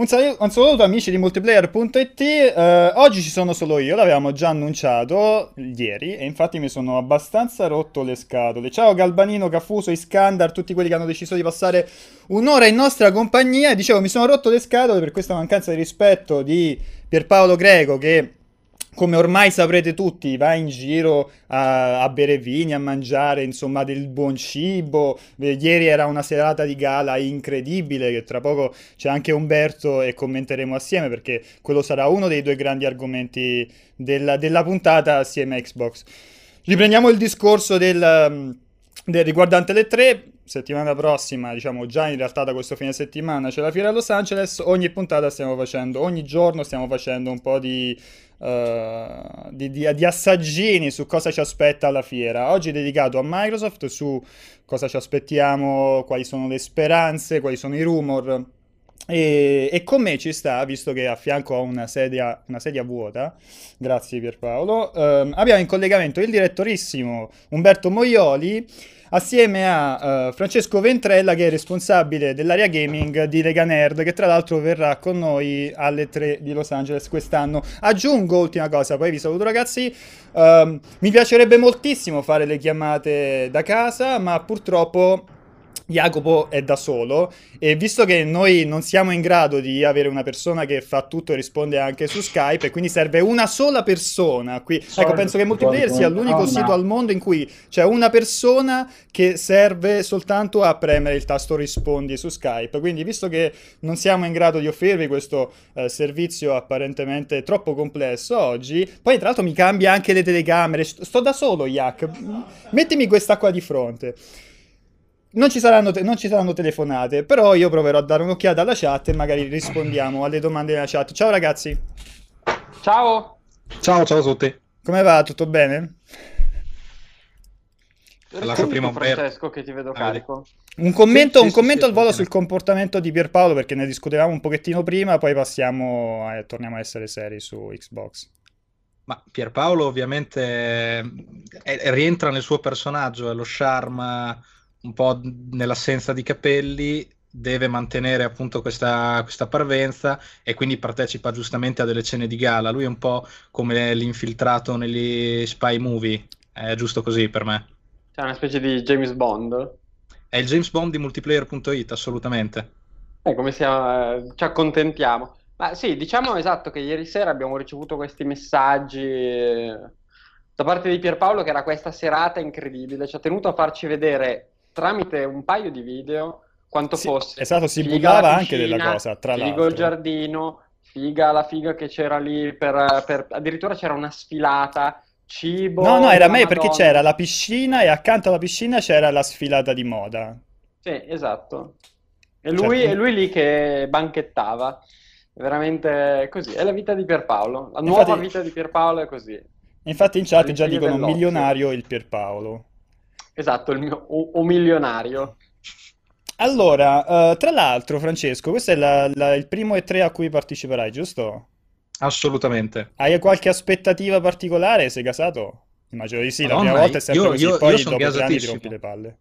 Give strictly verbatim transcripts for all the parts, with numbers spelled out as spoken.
Un saluto, un saluto amici di Multiplayer punto it, eh, oggi ci sono solo io, l'avevamo già annunciato ieri e infatti mi sono abbastanza rotto le scatole. Ciao Galbanino, Cafuso, Iskandar, tutti quelli che hanno deciso di passare un'ora in nostra compagnia. Dicevo, mi sono rotto le scatole per questa mancanza di rispetto di Pierpaolo Greco che, come ormai saprete tutti, va in giro a, a bere vini, a mangiare, insomma, del buon cibo. Ieri era una serata di gala incredibile, che tra poco c'è anche Umberto e commenteremo assieme, perché quello sarà uno dei due grandi argomenti della, della puntata assieme a Xbox. Riprendiamo il discorso del, del riguardante le tre. Settimana prossima, diciamo già in realtà da questo fine settimana, c'è la fiera a Los Angeles. Ogni puntata stiamo facendo, ogni giorno stiamo facendo un po' di... Uh, di, di, di assaggini su cosa ci aspetta la fiera. Oggi è dedicato a Microsoft, su cosa ci aspettiamo, quali sono le speranze, quali sono i rumor, e, e con me ci sta, visto che a fianco ho una sedia, una sedia vuota, grazie Pierpaolo, uh, abbiamo in collegamento il direttorissimo Umberto Moioli assieme a uh, Francesco Ventrella, che è responsabile dell'area gaming di Lega Nerd, che tra l'altro verrà con noi alle tre di Los Angeles quest'anno. Aggiungo ultima cosa, poi vi saluto ragazzi, uh, mi piacerebbe moltissimo fare le chiamate da casa, ma purtroppo Jacopo è da solo e visto che noi non siamo in grado di avere una persona che fa tutto e risponde anche su Skype, e quindi serve una sola persona qui. Sorry, ecco, penso che Multiplayer sia l'unico sito al mondo in cui c'è una persona che serve soltanto a premere il tasto rispondi su Skype, quindi visto che non siamo in grado di offrirvi questo eh, servizio apparentemente troppo complesso oggi, poi tra l'altro mi cambia anche le telecamere, sto da solo. Jac, mettimi questa qua di fronte. Non ci, saranno te- non ci saranno telefonate, però io proverò a dare un'occhiata alla chat e magari rispondiamo alle domande della chat. Ciao ragazzi. Ciao. Ciao, ciao a tutti. Come va? Tutto bene? Lascio prima Francesco che ti vedo carico. Un commento, sì, sì, un commento sì, al volo sì, sul comportamento di Pierpaolo, perché ne discutevamo un pochettino prima, poi passiamo e torniamo a essere seri su Xbox. Ma Pierpaolo ovviamente è- rientra nel suo personaggio, è lo charme... un po' nell'assenza di capelli, deve mantenere appunto questa, questa parvenza e quindi partecipa giustamente a delle cene di gala. Lui è un po' come l'infiltrato negli spy movie, è giusto così per me. C'è una specie di James Bond. È il James Bond di Multiplayer punto it, assolutamente. Eh, come siamo, ci accontentiamo. Ma sì, diciamo esatto che ieri sera abbiamo ricevuto questi messaggi da parte di Pierpaolo che era questa serata incredibile, ci ha tenuto a farci vedere tramite un paio di video quanto sì, fosse esatto, si buttava anche della cosa, tra l'altro figo il giardino, figa la figa che c'era lì per, per addirittura c'era una sfilata cibo, no no era meglio perché c'era la piscina e accanto alla piscina c'era la sfilata di moda, sì esatto, e lui, certo. E lui lì che banchettava, veramente così è la vita di Pierpaolo, la nuova infatti, vita di Pierpaolo è così, infatti in chat già dicono dell'ozio. Milionario il Pierpaolo. Esatto, il mio o, o milionario. Allora, uh, tra l'altro, Francesco, questo è la, la, il primo E tre a cui parteciperai, giusto? Assolutamente. Hai qualche aspettativa particolare? Sei gasato? Immagino di sì, Madonna, la prima volta è sempre io, così, io, poi io dopo tre anni ti rompi le palle.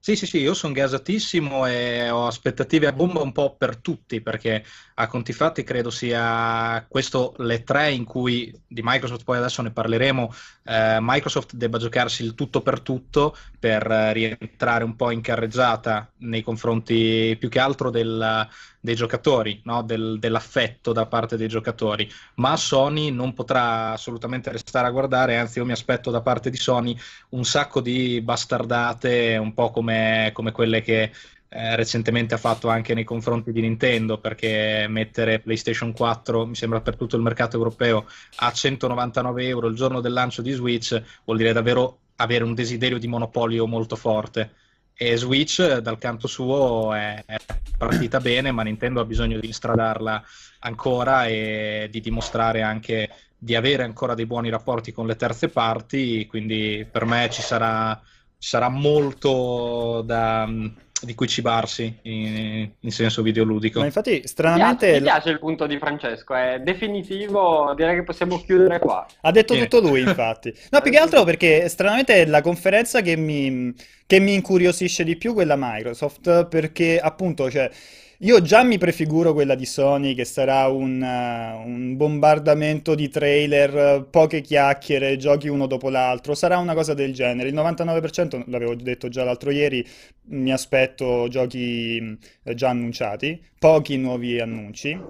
Sì, sì, sì, io sono gasatissimo e ho aspettative a bomba un po' per tutti, perché a conti fatti credo sia questo l'E tre in cui, di Microsoft poi adesso ne parleremo, eh, Microsoft debba giocarsi il tutto per tutto per rientrare un po' in carreggiata nei confronti più che altro del... dei giocatori, no? Del, dell'affetto da parte dei giocatori, ma Sony non potrà assolutamente restare a guardare, anzi io mi aspetto da parte di Sony un sacco di bastardate un po' come, come quelle che eh, recentemente ha fatto anche nei confronti di Nintendo, perché mettere PlayStation quattro mi sembra per tutto il mercato europeo a centonovantanove euro il giorno del lancio di Switch vuol dire davvero avere un desiderio di monopolio molto forte. E Switch dal canto suo è partita bene, ma Nintendo ha bisogno di instradarla ancora e di dimostrare anche di avere ancora dei buoni rapporti con le terze parti, quindi per me ci sarà, ci sarà molto da, di cui cibarsi in, in senso videoludico. Ma infatti stranamente... Mi piace, mi piace il punto di Francesco, è definitivo, direi che possiamo chiudere qua. Ha detto sì. Tutto lui infatti. No, più che altro perché stranamente è la conferenza che mi... che mi incuriosisce di più, quella Microsoft, perché appunto, cioè, Io già mi prefiguro quella di Sony, che sarà un, uh, un bombardamento di trailer, uh, poche chiacchiere, giochi uno dopo l'altro, sarà una cosa del genere. Il novantanove per cento, l'avevo detto già l'altro ieri, mi aspetto giochi uh, già annunciati, pochi nuovi annunci.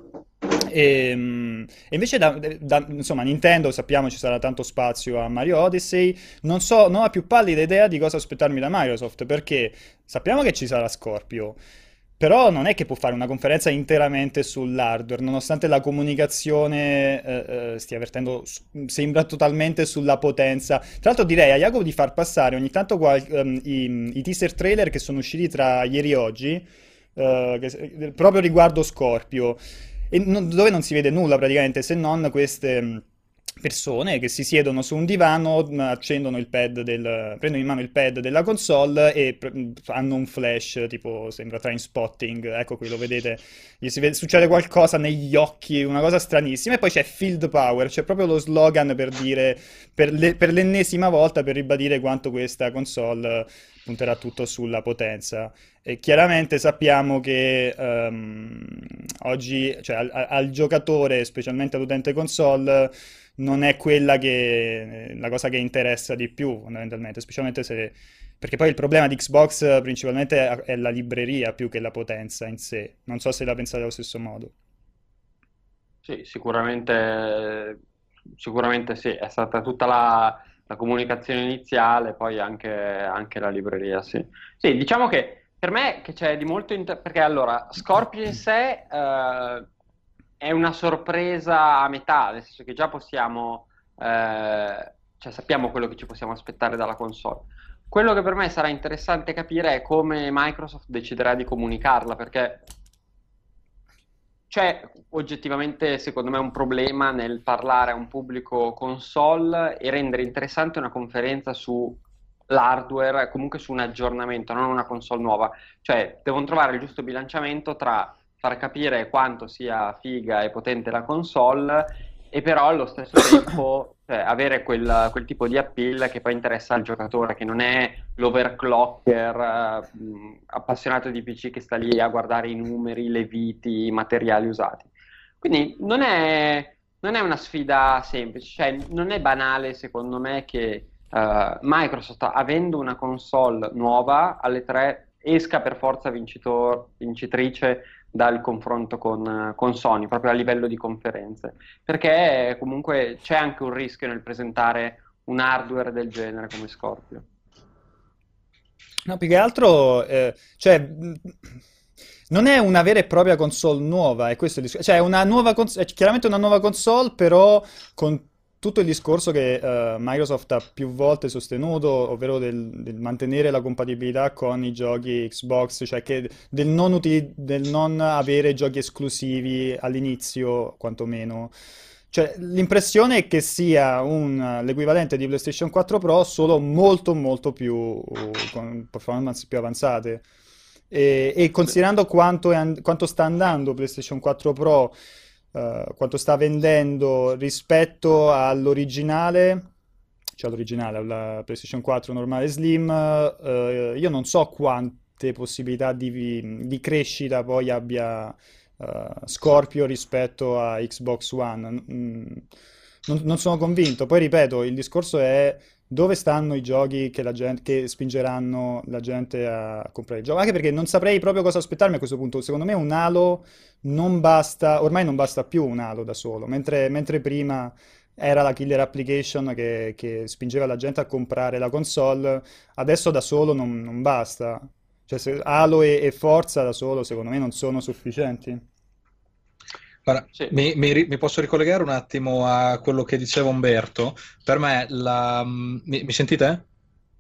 E, um, e invece da, da, insomma, Nintendo, sappiamo, ci sarà tanto spazio a Mario Odyssey. Non so, non ho più pallida idea di cosa aspettarmi da Microsoft, perché sappiamo che ci sarà Scorpio. Però non è che può fare una conferenza interamente sull'hardware, nonostante la comunicazione eh, eh, stia vertendo, sembra, totalmente sulla potenza. Tra l'altro direi a Jacopo di far passare ogni tanto qual- ehm, i, i teaser trailer che sono usciti tra ieri e oggi, eh, che, proprio riguardo Scorpio, e non, dove non si vede nulla praticamente, se non queste persone che si siedono su un divano, accendono il pad del, prendono in mano il pad della console e pre- hanno un flash, tipo sembra Trainspotting, ecco, qui lo vedete, gli si vede, succede qualcosa negli occhi, una cosa stranissima, e poi c'è Field Power, c'è proprio lo slogan per dire, per, le, per l'ennesima volta, per ribadire quanto questa console punterà tutto sulla potenza. E chiaramente sappiamo che um, oggi, cioè, al, al giocatore, specialmente all'utente console, non è quella che la cosa che interessa di più, fondamentalmente, specialmente se, perché poi il problema di Xbox principalmente è la libreria più che la potenza in sé. Non so se la pensate allo stesso modo. Sì, sicuramente, sicuramente sì, è stata tutta la, la comunicazione iniziale, poi anche, anche la libreria, sì. Sì, diciamo che per me che c'è di molto, inter- perché allora Scorpio in sé eh, è una sorpresa a metà, nel senso che già possiamo, eh, cioè sappiamo quello che ci possiamo aspettare dalla console. Quello che per me sarà interessante capire è come Microsoft deciderà di comunicarla, perché c'è oggettivamente, secondo me, un problema nel parlare a un pubblico console e rendere interessante una conferenza su l'hardware, comunque su un aggiornamento, non una console nuova. Cioè devono trovare il giusto bilanciamento tra far capire quanto sia figa e potente la console e però allo stesso tempo, cioè, avere quel, quel tipo di appeal che poi interessa al giocatore, che non è l'overclocker eh, appassionato di P C che sta lì a guardare i numeri, le viti, i materiali usati. Quindi non è, non è una sfida semplice, cioè non è banale, secondo me, che eh, Microsoft, avendo una console nuova, alle tre esca per forza vincitor- vincitrice dal confronto con, con Sony, proprio a livello di conferenze, perché comunque c'è anche un rischio nel presentare un hardware del genere come Scorpio. No, più che altro, eh, cioè, non è una vera e propria console nuova, è questo il discorso. Cioè, è una nuova cons- è chiaramente una nuova console, però con tutto il discorso che eh, Microsoft ha più volte sostenuto, ovvero del, del mantenere la compatibilità con i giochi Xbox, cioè che del, non uti- del non avere giochi esclusivi all'inizio, quantomeno. Cioè, l'impressione è che sia un, l'equivalente di PlayStation quattro Pro, solo molto molto più, con performance più avanzate. E, e considerando quanto, è and- quanto sta andando PlayStation quattro Pro, Uh, quanto sta vendendo rispetto all'originale, cioè all'originale, alla PlayStation quattro normale Slim, uh, io non so quante possibilità di, di crescita poi abbia uh, Scorpio rispetto a Xbox One. Mm, non, non sono convinto. Poi ripeto, il discorso è dove stanno i giochi che, la gente, che spingeranno la gente a comprare il gioco, anche perché non saprei proprio cosa aspettarmi a questo punto. Secondo me un Halo non basta, ormai non basta più un Halo da solo, mentre, mentre prima era la killer application che, che spingeva la gente a comprare la console, adesso da solo non, non basta, cioè se Halo e, e Forza da solo secondo me non sono sufficienti. Guarda, sì. mi, mi, mi posso ricollegare un attimo a quello che diceva Umberto? Per me, la, mi, mi sentite?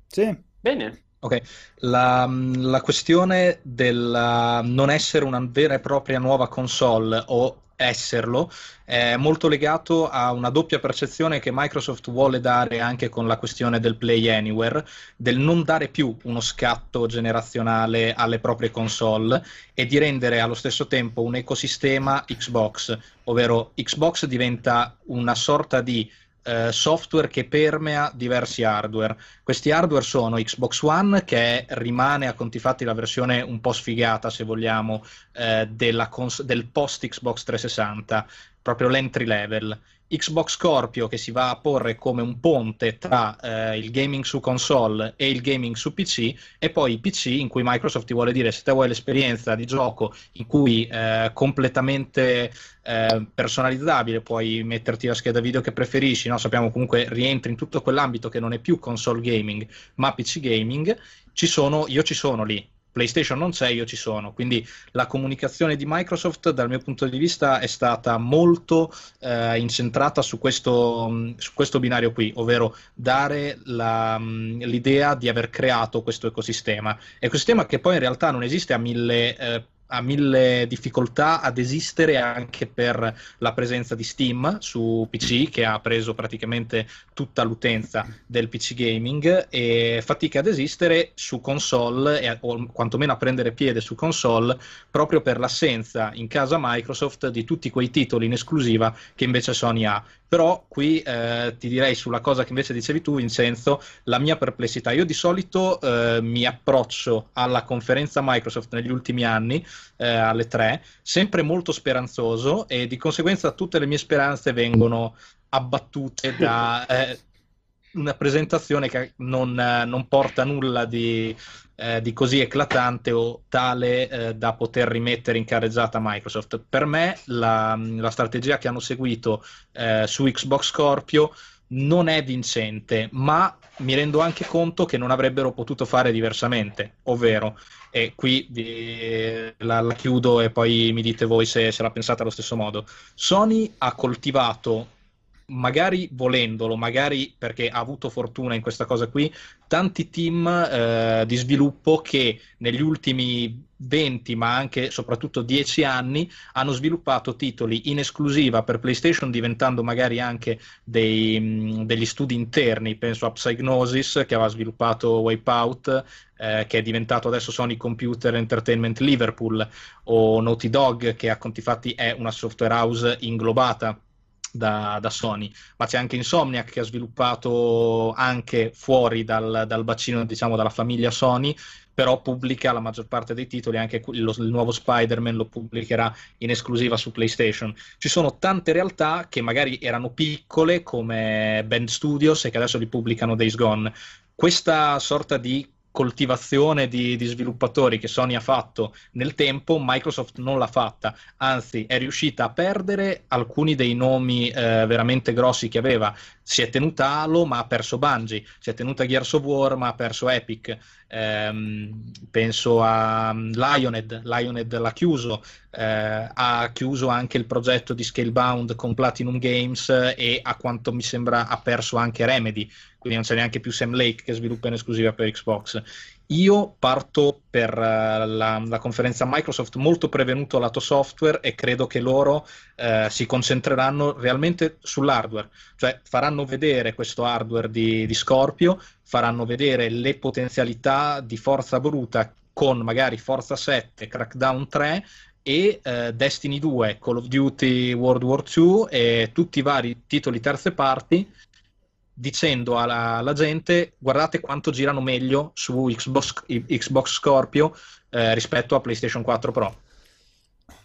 Sì, bene. Ok, la, la questione del non essere una vera e propria nuova console o esserlo è molto legato a una doppia percezione che Microsoft vuole dare anche con la questione del Play Anywhere, del non dare più uno scatto generazionale alle proprie console e di rendere allo stesso tempo un ecosistema Xbox, ovvero Xbox diventa una sorta di eh, software che permea diversi hardware. Questi hardware sono Xbox One, che rimane a conti fatti la versione un po' sfigata, se vogliamo, eh, della cons- del post Xbox trecentosessanta, proprio l'entry level. Xbox Scorpio, che si va a porre come un ponte tra eh, il gaming su console e il gaming su P C, e poi i P C in cui Microsoft ti vuole dire: se te vuoi l'esperienza di gioco in cui eh, completamente eh, personalizzabile, puoi metterti la scheda video che preferisci, no? Sappiamo comunque rientri in tutto quell'ambito che non è più console gaming ma P C gaming. Ci sono, io ci sono lì. PlayStation non c'è, io ci sono. Quindi la comunicazione di Microsoft, dal mio punto di vista, è stata molto eh, incentrata su questo, su questo binario qui, ovvero dare la, l'idea di aver creato questo ecosistema. Ecosistema che poi in realtà non esiste, a mille... Eh, ha mille difficoltà ad esistere anche per la presenza di Steam su P C, che ha preso praticamente tutta l'utenza del P C gaming, e fatica ad esistere su console, e, o quantomeno a prendere piede su console, proprio per l'assenza in casa Microsoft di tutti quei titoli in esclusiva che invece Sony ha. Però qui eh, ti direi, sulla cosa che invece dicevi tu, Vincenzo, la mia perplessità. Io di solito eh, mi approccio alla conferenza Microsoft negli ultimi anni, eh, alle tre, sempre molto speranzoso, e di conseguenza tutte le mie speranze vengono abbattute da eh, una presentazione che non, non porta nulla di... Eh, di così eclatante o tale eh, da poter rimettere in carreggiata Microsoft. Per me la, la strategia che hanno seguito eh, su Xbox Scorpio non è vincente, ma mi rendo anche conto che non avrebbero potuto fare diversamente, ovvero, e qui vi, la, la chiudo e poi mi dite voi se, se la pensate allo stesso modo, Sony ha coltivato, magari volendolo, magari perché ha avuto fortuna in questa cosa qui, tanti team eh, di sviluppo che negli ultimi venti, ma anche soprattutto dieci anni, hanno sviluppato titoli in esclusiva per PlayStation, diventando magari anche dei, degli studi interni. Penso a Psygnosis, che aveva sviluppato Wipeout, eh, che è diventato adesso Sony Computer Entertainment Liverpool, o Naughty Dog, che a conti fatti è una software house inglobata Da, da Sony. Ma c'è anche Insomniac, che ha sviluppato anche fuori dal, dal bacino, diciamo, dalla famiglia Sony, però pubblica la maggior parte dei titoli. Anche lo, il nuovo Spider-Man lo pubblicherà in esclusiva su PlayStation. Ci sono tante realtà che magari erano piccole, come Band Studios, e che adesso li pubblicano Days Gone. Questa sorta di coltivazione di, di sviluppatori che Sony ha fatto nel tempo, Microsoft non l'ha fatta, anzi è riuscita a perdere alcuni dei nomi eh, veramente grossi che aveva. Si è tenuta Halo, ma ha perso Bungie, si è tenuta Gears of War, ma ha perso Epic, ehm, penso a Lionhead, Lionhead l'ha chiuso, eh, ha chiuso anche il progetto di Scalebound con Platinum Games, e a quanto mi sembra ha perso anche Remedy. Quindi non c'è neanche più Sam Lake che sviluppa in esclusiva per Xbox. Io parto per uh, la, la conferenza Microsoft molto prevenuto lato software, e credo che loro uh, si concentreranno realmente sull'hardware, cioè faranno vedere questo hardware di, di Scorpio, faranno vedere le potenzialità di Forza Bruta con magari Forza sette, Crackdown tre e uh, Destiny due, Call of Duty World War Two e tutti i vari titoli terze parti, dicendo alla, alla gente: guardate quanto girano meglio su Xbox, Xbox Scorpio eh, rispetto a PlayStation quattro Pro.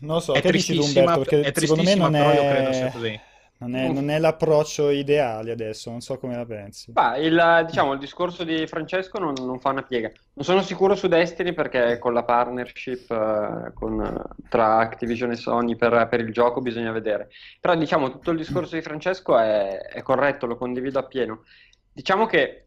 Non so, è che dici tu, Umberto? Perché è secondo me non è... Io credo sia così. Non è, non è l'approccio ideale adesso, non so come la pensi. Bah, il, diciamo, il discorso di Francesco non, non fa una piega. Non sono sicuro su Destiny, perché con la partnership eh, con, tra Activision e Sony per, per il gioco bisogna vedere. Però diciamo tutto il discorso di Francesco è, è corretto, lo condivido appieno. Diciamo che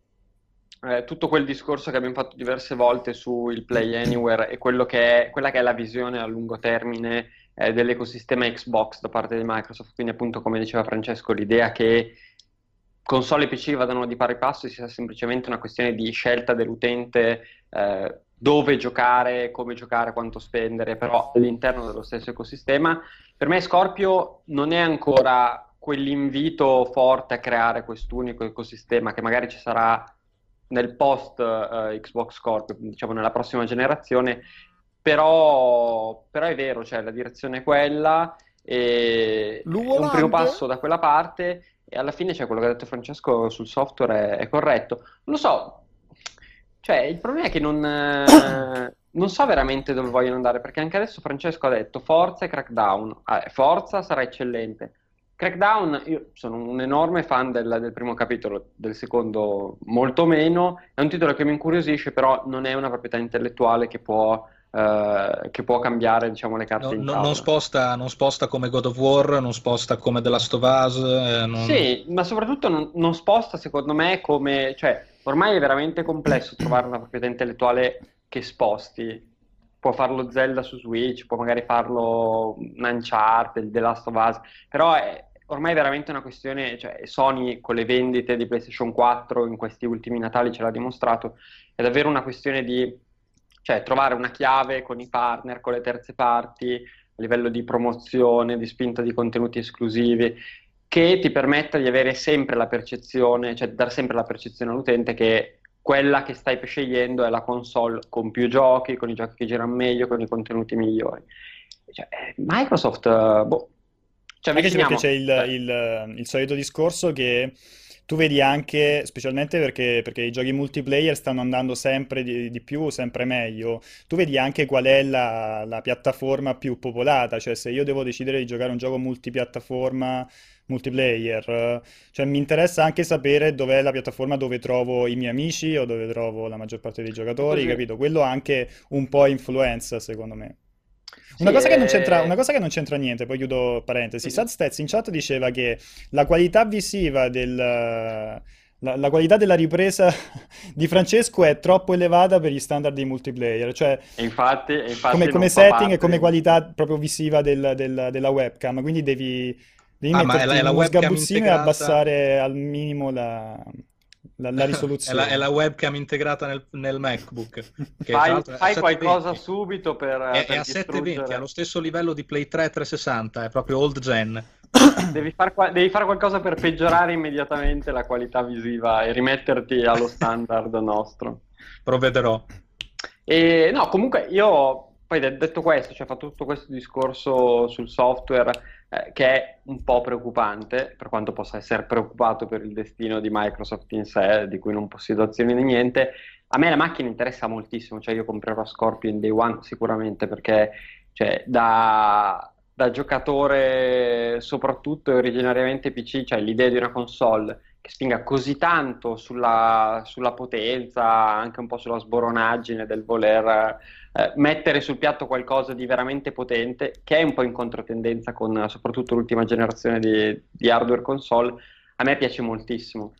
eh, tutto quel discorso che abbiamo fatto diverse volte sul Play Anywhere e quello che è, quella che è la visione a lungo termine dell'ecosistema Xbox da parte di Microsoft, quindi appunto come diceva Francesco l'idea che console e P C vadano di pari passo sia semplicemente una questione di scelta dell'utente, eh, dove giocare, come giocare, quanto spendere, però all'interno dello stesso ecosistema. Per me Scorpio non è ancora quell'invito forte a creare quest'unico ecosistema che magari ci sarà nel post eh, Xbox Scorpio, diciamo nella prossima generazione. Però, però è vero, cioè la direzione è quella, E è un primo passo da quella parte, e alla fine, cioè, quello che ha detto Francesco sul software è, è corretto. Lo so, cioè il problema è che non, eh, non so veramente dove vogliono andare, perché anche adesso Francesco ha detto Forza e Crackdown. Ah, Forza sarà eccellente. Crackdown, io sono un enorme fan del, del primo capitolo, del secondo molto meno. È un titolo che mi incuriosisce, però non è una proprietà intellettuale che può, eh, che può cambiare, diciamo, le carte no, in tavola. Non sposta, non sposta come God of War, non sposta come The Last of Us. Eh, non... Sì, ma soprattutto non, non sposta, secondo me, come... Cioè, ormai è veramente complesso trovare una proprietà intellettuale che sposti. Può farlo Zelda su Switch, può magari farlo Uncharted, The Last of Us, però è ormai è veramente una questione, cioè Sony con le vendite di PlayStation quattro in questi ultimi Natali ce l'ha dimostrato, è davvero una questione di, cioè, trovare una chiave con i partner, con le terze parti, a livello di promozione, di spinta di contenuti esclusivi, che ti permetta di avere sempre la percezione, cioè dare sempre la percezione all'utente che quella che stai scegliendo è la console con più giochi, con i giochi che girano meglio, con i contenuti migliori. Cioè, Microsoft, boh. Cioè, anche se c'è il, il, il solito discorso che tu vedi anche, specialmente perché, perché i giochi multiplayer stanno andando sempre di, di più, sempre meglio, tu vedi anche qual è la, la piattaforma più popolata. Cioè, se io devo decidere di giocare un gioco multipiattaforma, multiplayer, cioè mi interessa anche sapere dov'è la piattaforma dove trovo i miei amici o dove trovo la maggior parte dei giocatori, sì. Capito? Quello anche un po' influenza, secondo me. Una, sì, cosa che non c'entra, una cosa che non c'entra niente, poi chiudo parentesi, sì. Sad Stats in chat diceva che la qualità visiva del... La, la qualità della ripresa di Francesco è troppo elevata per gli standard di multiplayer, cioè e infatti, e infatti come, come setting e come qualità proprio visiva del, del, della webcam, quindi devi... Devi ah, metterti è la, è la sgabuzzino e abbassare al minimo la, la, la risoluzione. è, la, è la webcam integrata nel, nel MacBook. Che fai fai qualcosa subito per È, per è a settecentoventi, allo stesso livello di Play tre trecentosessanta, è proprio old gen. Devi fare far qualcosa per peggiorare immediatamente la qualità visiva e rimetterti allo standard nostro. Provvederò. E, no, comunque io... Poi detto questo, cioè fatto tutto questo discorso sul software, eh, che è un po' preoccupante, per quanto possa essere preoccupato per il destino di Microsoft in sé, di cui non possiedo azioni né niente, a me la macchina interessa moltissimo, cioè io comprerò Scorpio in day one sicuramente, perché cioè, da, da giocatore soprattutto originariamente P C, cioè l'idea di una console che spinga così tanto sulla, sulla potenza, anche un po' sulla sboronaggine del voler eh, mettere sul piatto qualcosa di veramente potente, che è un po' in controtendenza con soprattutto l'ultima generazione di, di hardware console, a me piace moltissimo.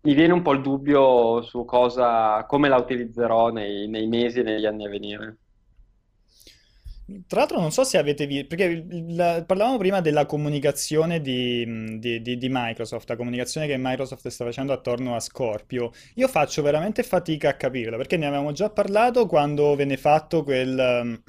Mi viene un po' il dubbio su cosa, come la utilizzerò nei, nei mesi e negli anni a venire. Tra l'altro non so se avete visto, perché la, parlavamo prima della comunicazione di, di, di, di Microsoft, la comunicazione che Microsoft sta facendo attorno a Scorpio. Io faccio veramente fatica a capirla, perché ne avevamo già parlato quando venne fatto quel...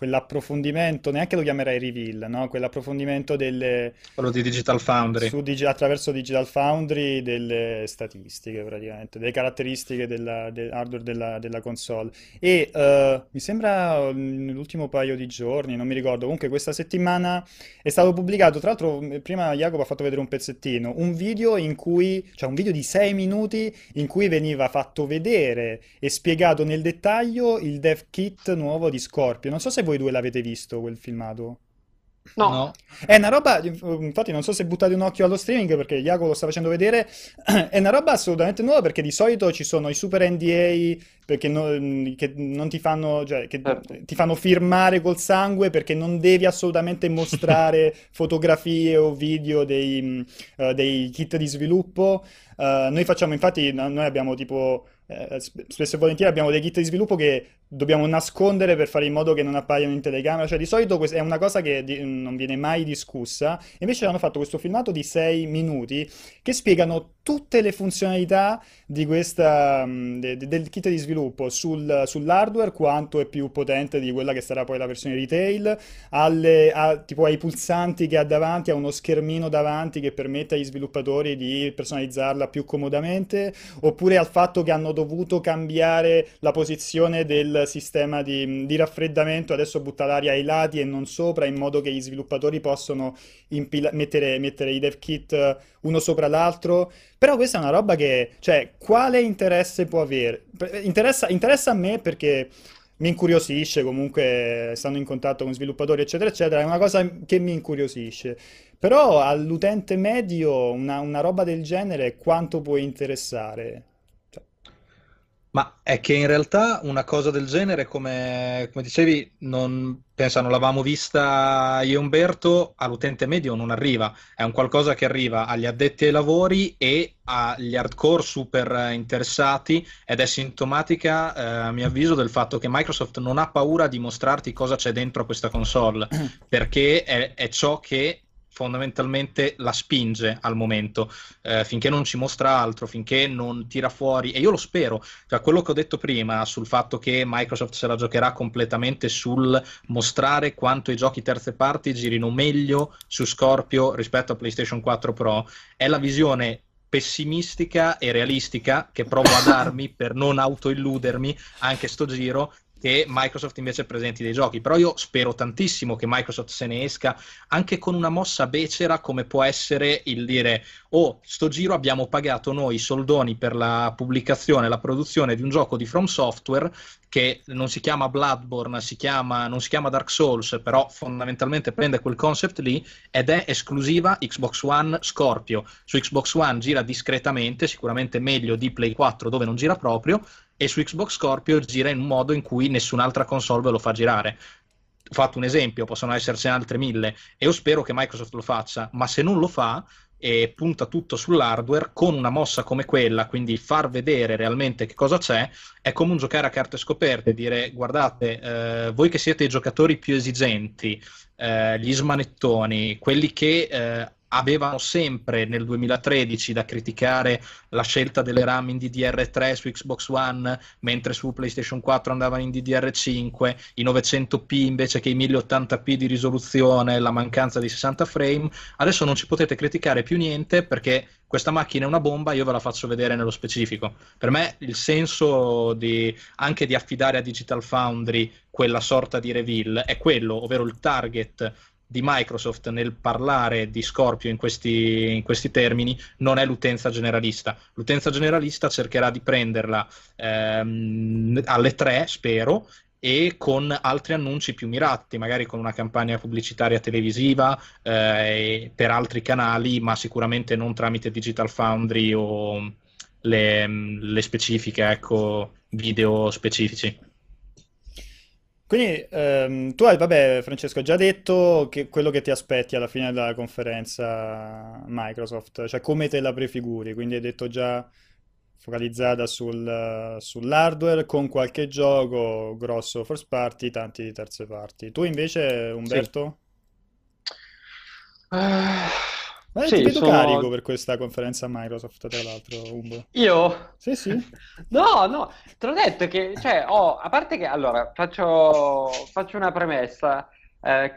quell'approfondimento, neanche lo chiamerei reveal, no? Quell'approfondimento delle... Quello di Digital Foundry. Su, attraverso Digital Foundry delle statistiche, praticamente, delle caratteristiche della, del hardware della, della console. E uh, mi sembra nell'ultimo paio di giorni, non mi ricordo, comunque questa settimana è stato pubblicato, tra l'altro prima Jacopo ha fatto vedere un pezzettino, un video in cui, cioè un video di sei minuti in cui veniva fatto vedere e spiegato nel dettaglio il dev kit nuovo di Scorpio. Non so se voi due l'avete visto quel filmato? No. no. È una roba, infatti non so se buttate un occhio allo streaming perché Jacopo lo sta facendo vedere, è una roba assolutamente nuova perché di solito ci sono i super N D A perché no, che non ti fanno, cioè, che eh. ti fanno firmare col sangue perché non devi assolutamente mostrare fotografie o video dei, uh, dei kit di sviluppo. Uh, noi facciamo, infatti, noi abbiamo tipo... spesso e volentieri abbiamo dei kit di sviluppo che dobbiamo nascondere per fare in modo che non appaiano in telecamera, cioè di solito è una cosa che non viene mai discussa, invece hanno fatto questo filmato di sei minuti che spiegano tutte le funzionalità di questa, de, de, del kit di sviluppo sul, sull'hardware, quanto è più potente di quella che sarà poi la versione retail, alle, a, tipo ai pulsanti che ha davanti, a uno schermino davanti che permette agli sviluppatori di personalizzarla più comodamente, oppure al fatto che hanno dovuto cambiare la posizione del sistema di, di raffreddamento, adesso butta l'aria ai lati e non sopra, in modo che gli sviluppatori possano possono impila- mettere, mettere i dev kit uno sopra l'altro, però questa è una roba che, cioè, quale interesse può avere? Interessa, interessa a me perché mi incuriosisce, comunque stando in contatto con sviluppatori eccetera eccetera, è una cosa che mi incuriosisce, però all'utente medio una, una roba del genere quanto può interessare? Ma è che in realtà una cosa del genere, come, come dicevi, non, pensa, non l'avevamo vista io e Umberto, all'utente medio non arriva, è un qualcosa che arriva agli addetti ai lavori e agli hardcore super interessati, ed è sintomatica, eh, a mio avviso, del fatto che Microsoft non ha paura di mostrarti cosa c'è dentro a questa console, perché è, è ciò che fondamentalmente la spinge al momento, eh, finché non ci mostra altro, finché non tira fuori, e io lo spero, cioè quello che ho detto prima sul fatto che Microsoft se la giocherà completamente sul mostrare quanto i giochi terze parti girino meglio su Scorpio rispetto a PlayStation quattro Pro, è la visione pessimistica e realistica che provo a darmi per non autoilludermi anche sto giro, che Microsoft invece presenti dei giochi. Però io spero tantissimo che Microsoft se ne esca anche con una mossa becera come può essere il dire: oh, sto giro abbiamo pagato noi soldoni per la pubblicazione, la produzione di un gioco di From Software che non si chiama Bloodborne, si chiama, non si chiama Dark Souls, però fondamentalmente prende quel concept lì ed è esclusiva Xbox One Scorpio. Su Xbox One gira discretamente, sicuramente meglio di Play quattro dove non gira proprio, e su Xbox Scorpio gira in un modo in cui nessun'altra console ve lo fa girare. Ho fatto un esempio, possono esserci altre mille, e io spero che Microsoft lo faccia, ma se non lo fa e punta tutto sull'hardware, con una mossa come quella, quindi far vedere realmente che cosa c'è, è come un giocare a carte scoperte, dire: guardate, eh, voi che siete i giocatori più esigenti, eh, gli smanettoni, quelli che... Eh, avevano sempre nel duemilatredici da criticare la scelta delle RAM in D D R tre su Xbox One mentre su PlayStation quattro andavano in D D R cinque, i novecento p invece che i mille ottanta p di risoluzione, la mancanza di sessanta frame, adesso non ci potete criticare più niente perché questa macchina è una bomba, io ve la faccio vedere nello specifico. Per me il senso di, anche di affidare a Digital Foundry quella sorta di reveal è quello, ovvero il target di Microsoft nel parlare di Scorpio in questi, in questi termini non è l'utenza generalista. L'utenza generalista cercherà di prenderla ehm, alle tre, spero, e con altri annunci più mirati, magari con una campagna pubblicitaria televisiva eh, per altri canali, ma sicuramente non tramite Digital Foundry o le, le specifiche, ecco, video specifici. Quindi ehm, tu hai, vabbè, Francesco, hai già detto che quello che ti aspetti alla fine della conferenza Microsoft, cioè come te la prefiguri, quindi hai detto già focalizzata sul, sull'hardware con qualche gioco, grosso first party, tanti di terze parti. Tu invece, Umberto? Sì. Uh... Ma sì, ti sono... carico per questa conferenza Microsoft, tra l'altro, Umbo. Io? Sì, sì. No, no, te l'ho detto che, cioè, oh, a parte che, allora, faccio, faccio una premessa. Eh,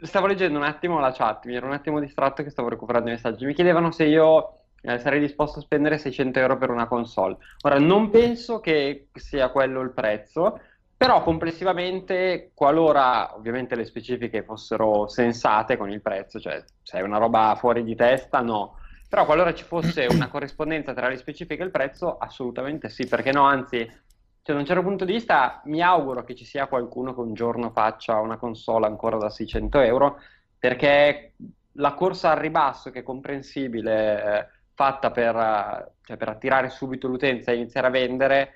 stavo leggendo un attimo la chat, mi ero un attimo distratto che stavo recuperando i messaggi. Mi chiedevano se io eh, sarei disposto a spendere seicento euro per una console. Ora, non penso che sia quello il prezzo, però complessivamente, qualora ovviamente le specifiche fossero sensate con il prezzo, cioè se è una roba fuori di testa no, però qualora ci fosse una corrispondenza tra le specifiche e il prezzo, assolutamente sì, perché no, anzi, cioè, da un certo punto di vista mi auguro che ci sia qualcuno che un giorno faccia una console ancora da seicento euro, perché la corsa al ribasso che è comprensibile, eh, fatta per, cioè, per attirare subito l'utenza e iniziare a vendere,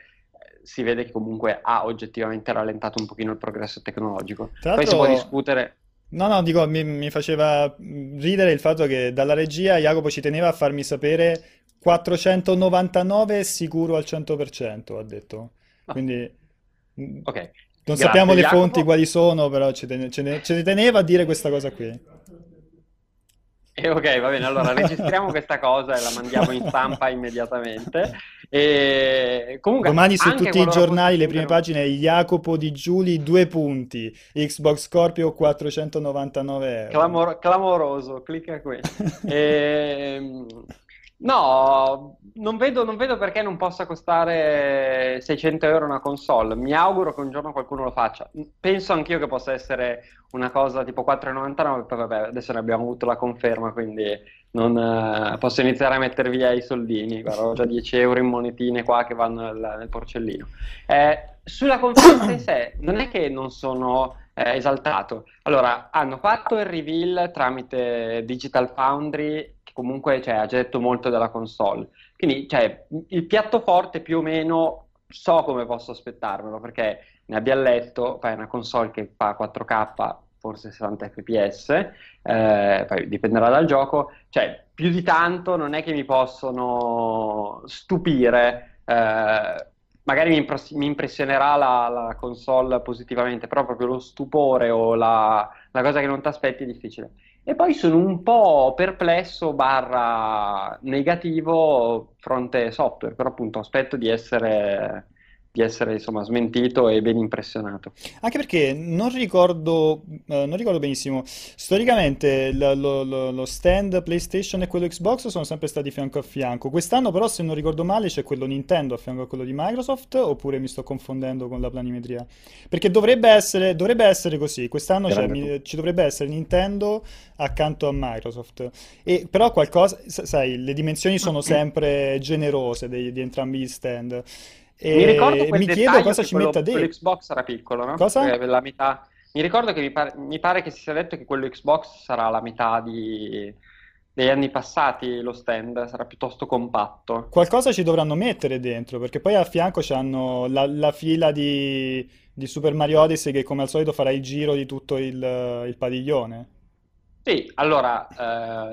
si vede che comunque ha oggettivamente rallentato un pochino il progresso tecnologico. Tra l'altro, poi si può discutere... No, no, dico, mi, mi faceva ridere il fatto che dalla regia Jacopo ci teneva a farmi sapere quattrocentonovantanove sicuro al cento per cento, ha detto. No. Quindi okay. Non grazie, sappiamo le Jacopo. Fonti quali sono, però ci teneva, ce ne, ce ne teneva a dire questa cosa qui. Eh, ok, va bene, allora registriamo questa cosa e la mandiamo in stampa immediatamente. E comunque, domani su tutti i giornali le prime pagine: Jacopo Di Giuli, due punti, Xbox Scorpio quattrocentonovantanove euro. Clamor- clamoroso, clicca qui. E... No, non vedo, non vedo perché non possa costare seicento euro una console. Mi auguro che un giorno qualcuno lo faccia. Penso anch'io che possa essere una cosa tipo quattro e novantanove, poi vabbè, adesso ne abbiamo avuto la conferma, quindi non, eh, posso iniziare a mettere via i soldini. Guarda, ho già dieci euro in monetine qua che vanno nel, nel porcellino. Eh, sulla conferenza in sé, non è che non sono... Eh, esaltato. Allora, hanno fatto il reveal tramite Digital Foundry, che comunque cioè, ha già detto molto della console, quindi cioè, il piatto forte più o meno so come posso aspettarmelo, perché ne abbiamo letto, fai una console che fa quattro K, forse sessanta effe pi esse, eh, poi dipenderà dal gioco, cioè più di tanto non è che mi possono stupire. eh, Magari mi, impros- mi impressionerà la, la console positivamente, però proprio lo stupore o la, la cosa che non ti aspetti è difficile. E poi sono un po' perplesso barra negativo fronte software, però appunto aspetto di essere... di essere insomma smentito e ben impressionato. Anche perché non ricordo, eh, non ricordo benissimo, storicamente lo, lo, lo stand PlayStation e quello Xbox sono sempre stati fianco a fianco. Quest'anno però, se non ricordo male, c'è quello Nintendo a fianco a quello di Microsoft, oppure mi sto confondendo con la planimetria? Perché dovrebbe essere, dovrebbe essere così, quest'anno c'è, ci dovrebbe essere Nintendo accanto a Microsoft. E però qualcosa, sai, le dimensioni sono sempre generose dei, di entrambi gli stand. E mi ricordo quel mi chiedo cosa ci quello, metta dentro. Quello Xbox era piccolo, no? Cosa? Eh, la metà. Mi ricordo che mi, par- mi pare che si sia detto che quello Xbox sarà la metà di... degli anni passati, lo stand sarà piuttosto compatto. Qualcosa ci dovranno mettere dentro, perché poi a fianco c'hanno la, la fila di, di Super Mario Odyssey che come al solito farà il giro di tutto il, il padiglione. Sì, allora...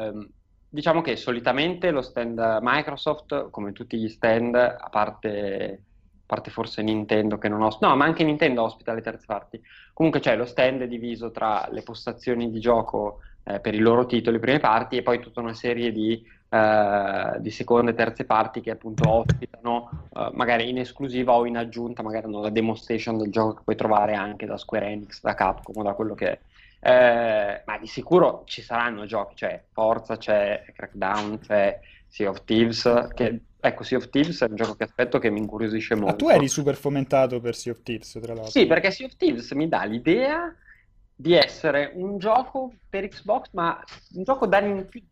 Ehm... Diciamo che solitamente lo stand Microsoft, come tutti gli stand, a parte, a parte forse Nintendo che non ospita, no, ma anche Nintendo ospita le terze parti. Comunque c'è lo stand diviso tra le postazioni di gioco eh, per i loro titoli, prime parti, e poi tutta una serie di, eh, di seconde e terze parti che appunto ospitano, eh, magari in esclusiva o in aggiunta, magari hanno la demonstration del gioco che puoi trovare anche da Square Enix, da Capcom o da quello che è. Eh, ma di sicuro ci saranno giochi, cioè Forza, c'è Crackdown, c'è Sea of Thieves, che, ecco, Sea of Thieves è un gioco che aspetto, che mi incuriosisce molto. Ma tu eri super fomentato per Sea of Thieves, tra l'altro. Sì, perché Sea of Thieves mi dà l'idea di essere un gioco per Xbox, ma un gioco da,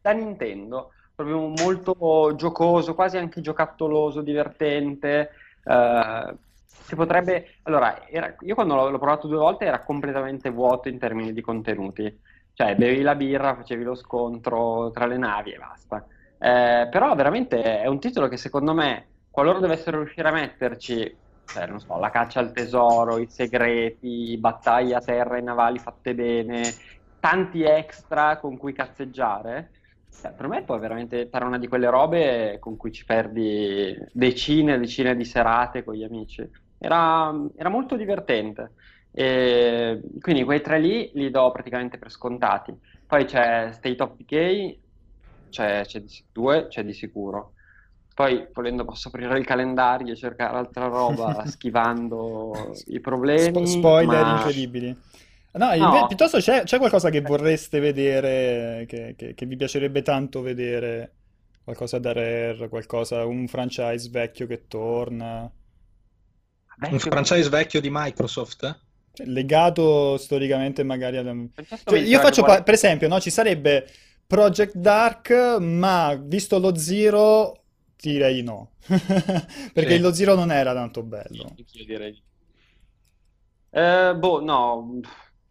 da Nintendo, proprio molto giocoso, quasi anche giocattoloso, divertente, eh, che potrebbe... Allora, era... io quando l'ho, l'ho provato due volte era completamente vuoto in termini di contenuti, cioè bevi la birra, facevi lo scontro tra le navi e basta, eh, però veramente è un titolo che secondo me, qualora dovessero riuscire a metterci, cioè, non so, la caccia al tesoro, i segreti, battaglie a terra e navali fatte bene, tanti extra con cui cazzeggiare, per me può veramente fare una di quelle robe con cui ci perdi decine e decine di serate con gli amici. Era, era molto divertente, e quindi quei tre lì li do praticamente per scontati. Poi c'è State of Decay, c'è, c'è D C due, c'è di sicuro. Poi volendo posso aprire il calendario e cercare altra roba schivando i problemi. Spo- spoiler ma... incredibili. No, no. Piuttosto c'è, c'è qualcosa che vorreste vedere, che, che, che vi piacerebbe tanto vedere? Qualcosa da Rare, qualcosa, un franchise vecchio che torna? Vecchio. Un franchise vecchio di Microsoft? Legato storicamente magari alla... Cioè, io faccio, pa- per esempio, no, ci sarebbe Project Dark, ma visto lo Zero, direi no. Perché sì. Lo Zero non era tanto bello. Io direi... Eh, boh, no...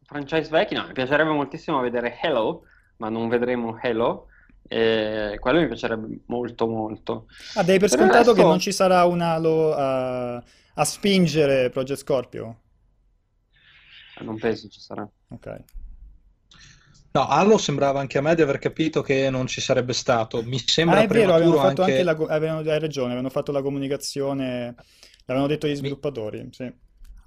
franchise vecchi, no, mi piacerebbe moltissimo vedere Halo, ma non vedremo Halo, e quello mi piacerebbe molto molto. Ah, dai, per scontato adesso... che non ci sarà un Halo a, a spingere Project Scorpio? Non penso ci sarà. Ok. No, Halo sembrava anche a me di aver capito che non ci sarebbe stato, mi sembra ah, è vero, avevano fatto anche, anche la, avevano, hai ragione, avevano fatto la comunicazione, l'avevano detto gli sviluppatori, mi... sì.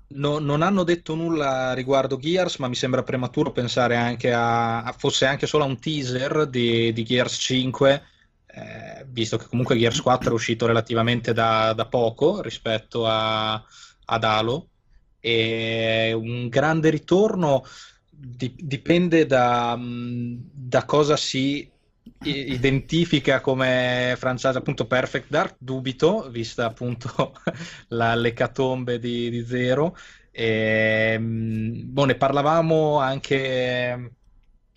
No, non hanno detto nulla riguardo Gears, ma mi sembra prematuro pensare anche a, a fosse anche solo un teaser di, di Gears cinque, eh, visto che comunque Gears quattro è uscito relativamente da, da poco rispetto a, ad Halo, e un grande ritorno dipende da, da cosa si identifica come franchise appunto Perfect Dark, dubito, vista appunto la, l'ecatombe di, di Zero. E, boh, ne parlavamo anche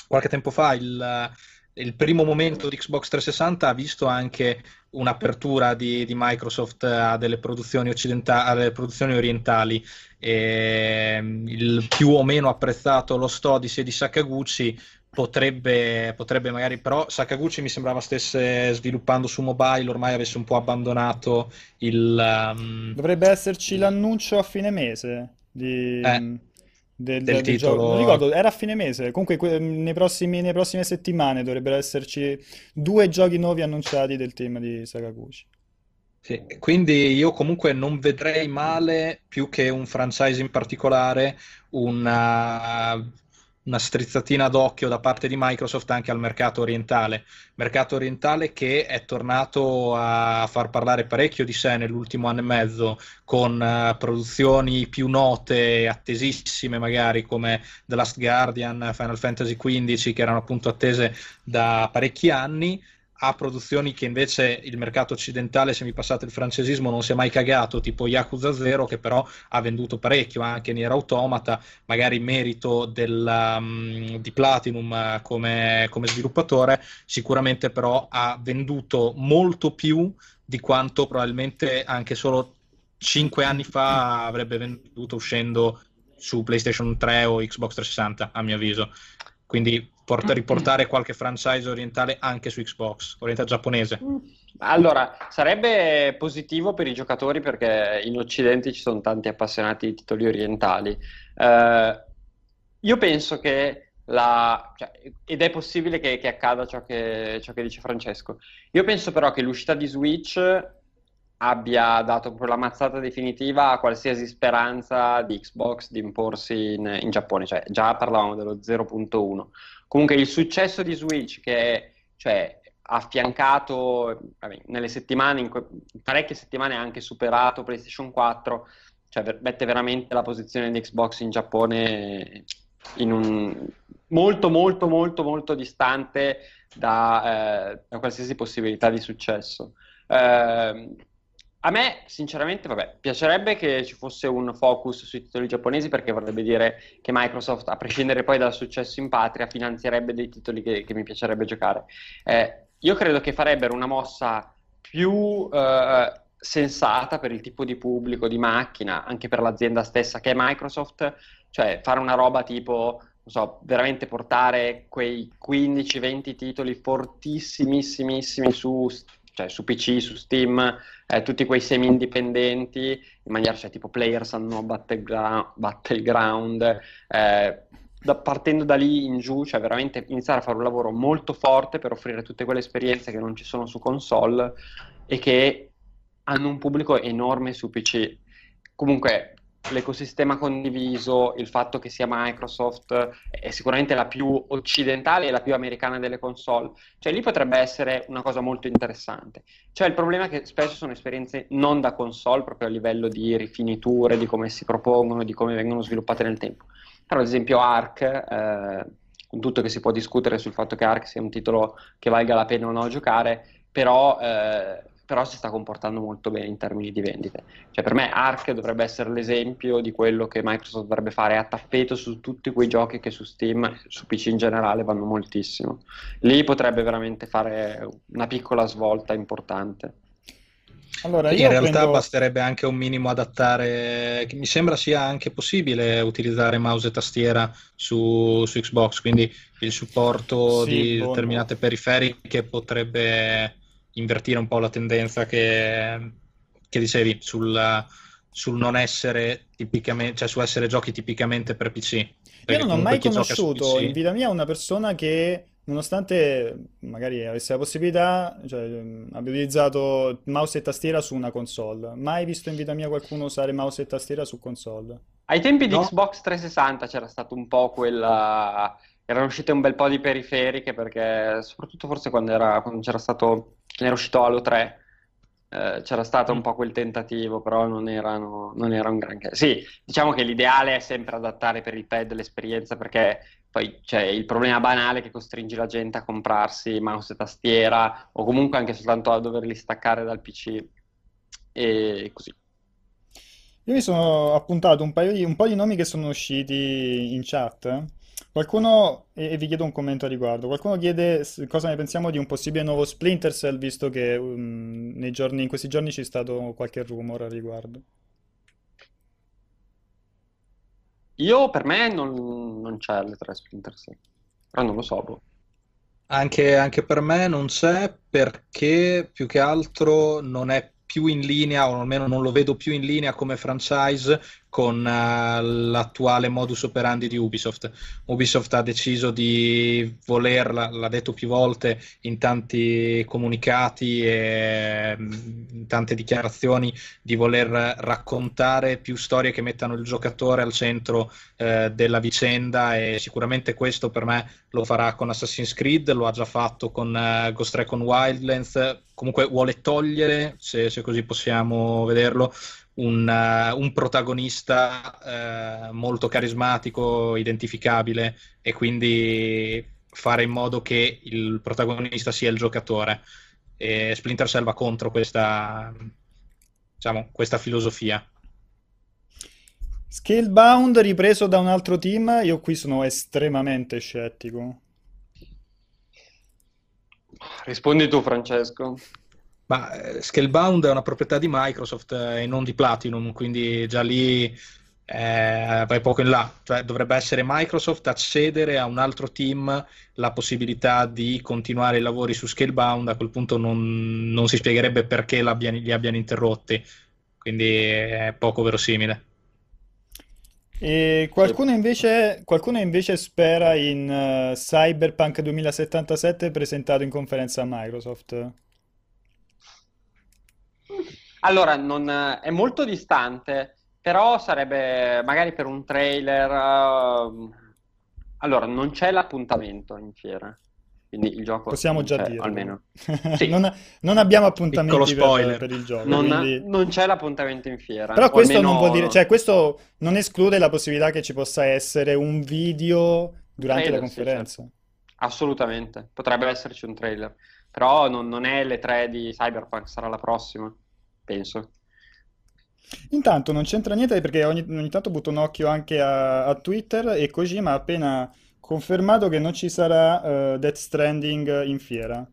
qualche tempo fa, il, il primo momento di Xbox trecentosessanta ha visto anche un'apertura di, di Microsoft a delle produzioni occidentali, a delle produzioni orientali, e il più o meno apprezzato Lost Odyssey di Sakaguchi potrebbe, potrebbe magari, però Sakaguchi mi sembrava stesse sviluppando su mobile, ormai avesse un po' abbandonato il... Um, dovrebbe esserci l'annuncio a fine mese di, eh, del, del, del titolo. Gioco. Non ricordo, era a fine mese, comunque que- nei prossimi, nelle prossime settimane dovrebbero esserci due giochi nuovi annunciati del team di Sakaguchi. Sì, quindi io comunque non vedrei male, più che un franchise in particolare, una... una strizzatina d'occhio da parte di Microsoft anche al mercato orientale, mercato orientale che è tornato a far parlare parecchio di sé nell'ultimo anno e mezzo, con uh, produzioni più note e attesissime magari come The Last Guardian, Final Fantasy quindici, che erano appunto attese da parecchi anni, a produzioni che invece il mercato occidentale, se mi passate il francesismo, non si è mai cagato, tipo Yakuza Zero, che però ha venduto parecchio anche Nier Automata, magari in merito del, um, di Platinum come, come sviluppatore, sicuramente però ha venduto molto più di quanto probabilmente anche solo cinque anni fa avrebbe venduto uscendo su PlayStation tre o Xbox trecentosessanta, a mio avviso. Quindi porta, riportare qualche franchise orientale anche su Xbox, orientale giapponese. Allora, sarebbe positivo per i giocatori, perché in Occidente ci sono tanti appassionati di titoli orientali. Eh, io penso che la... Cioè, ed è possibile che, che accada ciò che, ciò che dice Francesco. Io penso però che l'uscita di Switch abbia dato proprio la mazzata definitiva a qualsiasi speranza di Xbox di imporsi in, in Giappone, cioè già parlavamo dello zero punto uno. Comunque il successo di Switch, che cioè, ha affiancato vabbè, nelle settimane, in que- parecchie settimane ha anche superato PlayStation quattro, cioè mette veramente la posizione di Xbox in Giappone in un molto molto molto molto distante da, eh, da qualsiasi possibilità di successo. Eh, A me, sinceramente, vabbè, piacerebbe che ci fosse un focus sui titoli giapponesi, perché vorrebbe dire che Microsoft, a prescindere poi dal successo in patria, finanzierebbe dei titoli che, che mi piacerebbe giocare. Eh, io credo che farebbero una mossa più eh, sensata per il tipo di pubblico, di macchina, anche per l'azienda stessa che è Microsoft, cioè fare una roba tipo... non so, veramente portare quei quindici venti titoli fortissimissimissimi su, cioè, su P C, su Steam, eh, tutti quei semi indipendenti, in maniera, cioè, tipo Players Unknown Battleground, battleground eh, da, partendo da lì in giù, cioè veramente iniziare a fare un lavoro molto forte per offrire tutte quelle esperienze che non ci sono su console e che hanno un pubblico enorme su P C. Comunque... l'ecosistema condiviso, il fatto che sia Microsoft, è sicuramente la più occidentale e la più americana delle console, cioè lì potrebbe essere una cosa molto interessante. Cioè il problema è che spesso sono esperienze non da console, proprio a livello di rifiniture, di come si propongono, di come vengono sviluppate nel tempo. Però ad esempio Ark, eh, con tutto che si può discutere sul fatto che Ark sia un titolo che valga la pena o no giocare, però... Eh, però si sta comportando molto bene in termini di vendite. Cioè per me Ark dovrebbe essere l'esempio di quello che Microsoft dovrebbe fare a tappeto su tutti quei giochi che su Steam, su P C in generale, vanno moltissimo. Lì potrebbe veramente fare una piccola svolta importante. Allora, io in realtà prendo... basterebbe anche un minimo adattare, mi sembra sia anche possibile utilizzare mouse e tastiera su, su Xbox, quindi il supporto sì, di buono. determinate periferiche potrebbe... invertire un po' la tendenza che, che dicevi sul, sul non essere tipicamente, cioè su essere giochi tipicamente per P C. Io non ho mai conosciuto in vita mia una persona che, nonostante magari avesse la possibilità, cioè, abbia utilizzato mouse e tastiera su una console. Mai visto in vita mia qualcuno usare mouse e tastiera su console. Ai tempi no? di Xbox trecentosessanta c'era stato un po' quella... erano uscite un bel po' di periferiche, perché soprattutto forse quando, era, quando c'era stato era uscito Halo tre, eh, c'era stato un po' quel tentativo, però non erano non era un granché. Sì, diciamo che l'ideale è sempre adattare per il pad l'esperienza, perché Poi c'è il problema banale che costringe la gente a comprarsi mouse e tastiera, o comunque anche soltanto a doverli staccare dal P C, e così. Io mi sono appuntato un paio di, un po' di nomi che sono usciti in chat. Qualcuno, e, e vi chiedo un commento a riguardo, qualcuno chiede cosa ne pensiamo di un possibile nuovo Splinter Cell, visto che um, nei giorni, in questi giorni c'è stato qualche rumore a riguardo. Io, per me, non, non c'è l'E tre Splinter Cell, però non lo so. Anche, anche per me non c'è, perché più che altro non è più in linea, o almeno non lo vedo più in linea come franchise con uh, l'attuale modus operandi di Ubisoft. Ubisoft ha deciso di volerla, l'ha detto più volte in tanti comunicati e in tante dichiarazioni, di voler raccontare più storie che mettano il giocatore al centro eh, della vicenda, e sicuramente questo per me lo farà con Assassin's Creed, lo ha già fatto con uh, Ghost Recon Wildlands. Comunque vuole togliere, se, se così possiamo vederlo, un, uh, un protagonista uh, molto carismatico, identificabile, e quindi fare in modo che il protagonista sia il giocatore. E Splinter Cell va contro questa, diciamo, questa filosofia. Scalebound ripreso da un altro team, io qui sono estremamente scettico. Rispondi tu, Francesco. Ma Scalebound è una proprietà di Microsoft e non di Platinum, quindi già lì eh, vai poco in là. Cioè, dovrebbe essere Microsoft a cedere a un altro team la possibilità di continuare i lavori su Scalebound. A quel punto non, non si spiegherebbe perché li abbiano interrotti, quindi è poco verosimile. E qualcuno invece, qualcuno invece spera in uh, Cyberpunk duemilasettantasette presentato in conferenza a Microsoft. Allora, non, è molto distante, però sarebbe magari per un trailer. Uh, allora, non c'è l'appuntamento in fiera, quindi il gioco possiamo già dire, almeno. Sì. non, non abbiamo appuntamenti per, per il gioco, non, quindi... non c'è l'appuntamento in fiera, però questo almeno... non vuol dire, cioè, questo non esclude la possibilità che ci possa essere un video durante trailer, la conferenza. Sì, certo. Assolutamente, potrebbe esserci un trailer, però non, non è l'E tre di Cyberpunk, sarà la prossima, penso. Intanto non c'entra niente, perché ogni, ogni tanto butto un occhio anche a, a Twitter, e Kojima ha appena confermato che non ci sarà uh, Death Stranding in fiera.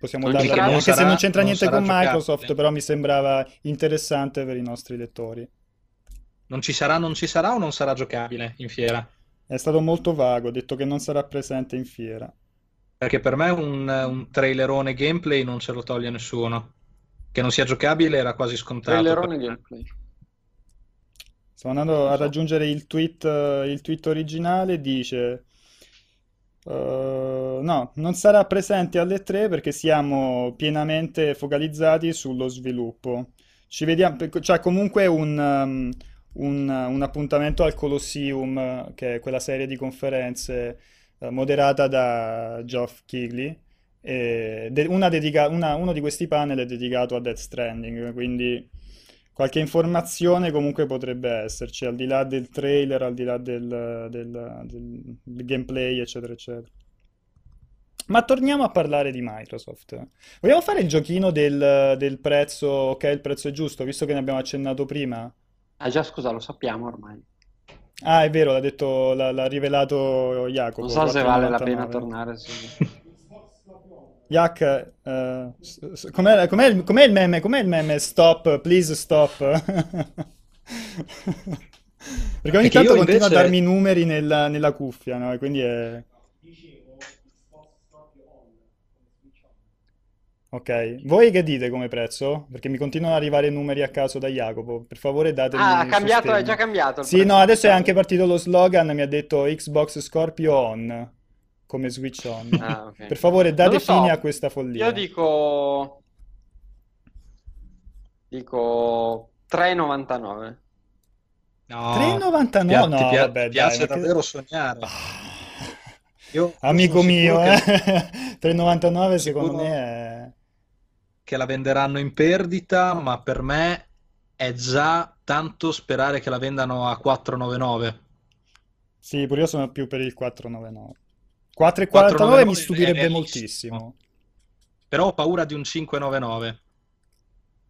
Possiamo darlo, sarà, anche sarà, se non c'entra niente con giocato, Microsoft, eh. Però mi sembrava interessante per i nostri lettori. Non ci sarà, non ci sarà o non sarà giocabile in fiera? È stato molto vago, ho detto che non sarà presente in fiera. Perché per me un, un trailerone gameplay non ce lo toglie nessuno. Che non sia giocabile era quasi scontato. Trailerone per... gameplay. Sto andando a raggiungere il tweet, il tweet originale, dice uh, no, non sarà presente alle tre perché siamo pienamente focalizzati sullo sviluppo. Ci vediamo, c'è comunque un, um, un, un appuntamento al Colosseum, che è quella serie di conferenze uh, moderata da Geoff Keighley, e de- una dedica- una, uno di questi panel è dedicato a Death Stranding, quindi... qualche informazione comunque potrebbe esserci, al di là del trailer, al di là del, del, del, del gameplay, eccetera, eccetera. Ma torniamo a parlare di Microsoft. Vogliamo fare il giochino del, del prezzo, ok, il prezzo è giusto, visto che ne abbiamo accennato prima? Ah già, scusa, lo sappiamo ormai. Ah, è vero, l'ha detto, l'ha, l'ha rivelato Jacopo. Non so se vale la pena tornare su... Jack, uh, com'è, com'è, il, com'è il meme? Com'è il meme? Stop, please stop. Perché ogni Perché tanto continua invece... a darmi i numeri nella, nella cuffia, no? E quindi è... Ok, voi che dite come prezzo? Perché mi continuano ad arrivare numeri a caso da Jacopo, per favore datemi... Ah, ha cambiato, sostegno. È già cambiato il Sì, prezzo. No, adesso è anche partito lo slogan, mi ha detto Xbox Scorpio on. Come Switch on. Ah, okay. Per favore date fine so. a questa follia. Io dico dico tre e novantanove. No, tre e novantanove? Pia- no, ti pia- vabbè, piace dai, davvero che... sognare. Ah. Io Amico mio, eh. Che... tre e novantanove secondo me è... che la venderanno in perdita, ma per me è già tanto sperare che la vendano a quattro e novantanove. Sì, pure io sono più per il quattro novantanove. quattro e quarantanove mi stupirebbe moltissimo. Però ho paura di un cinque novantanove.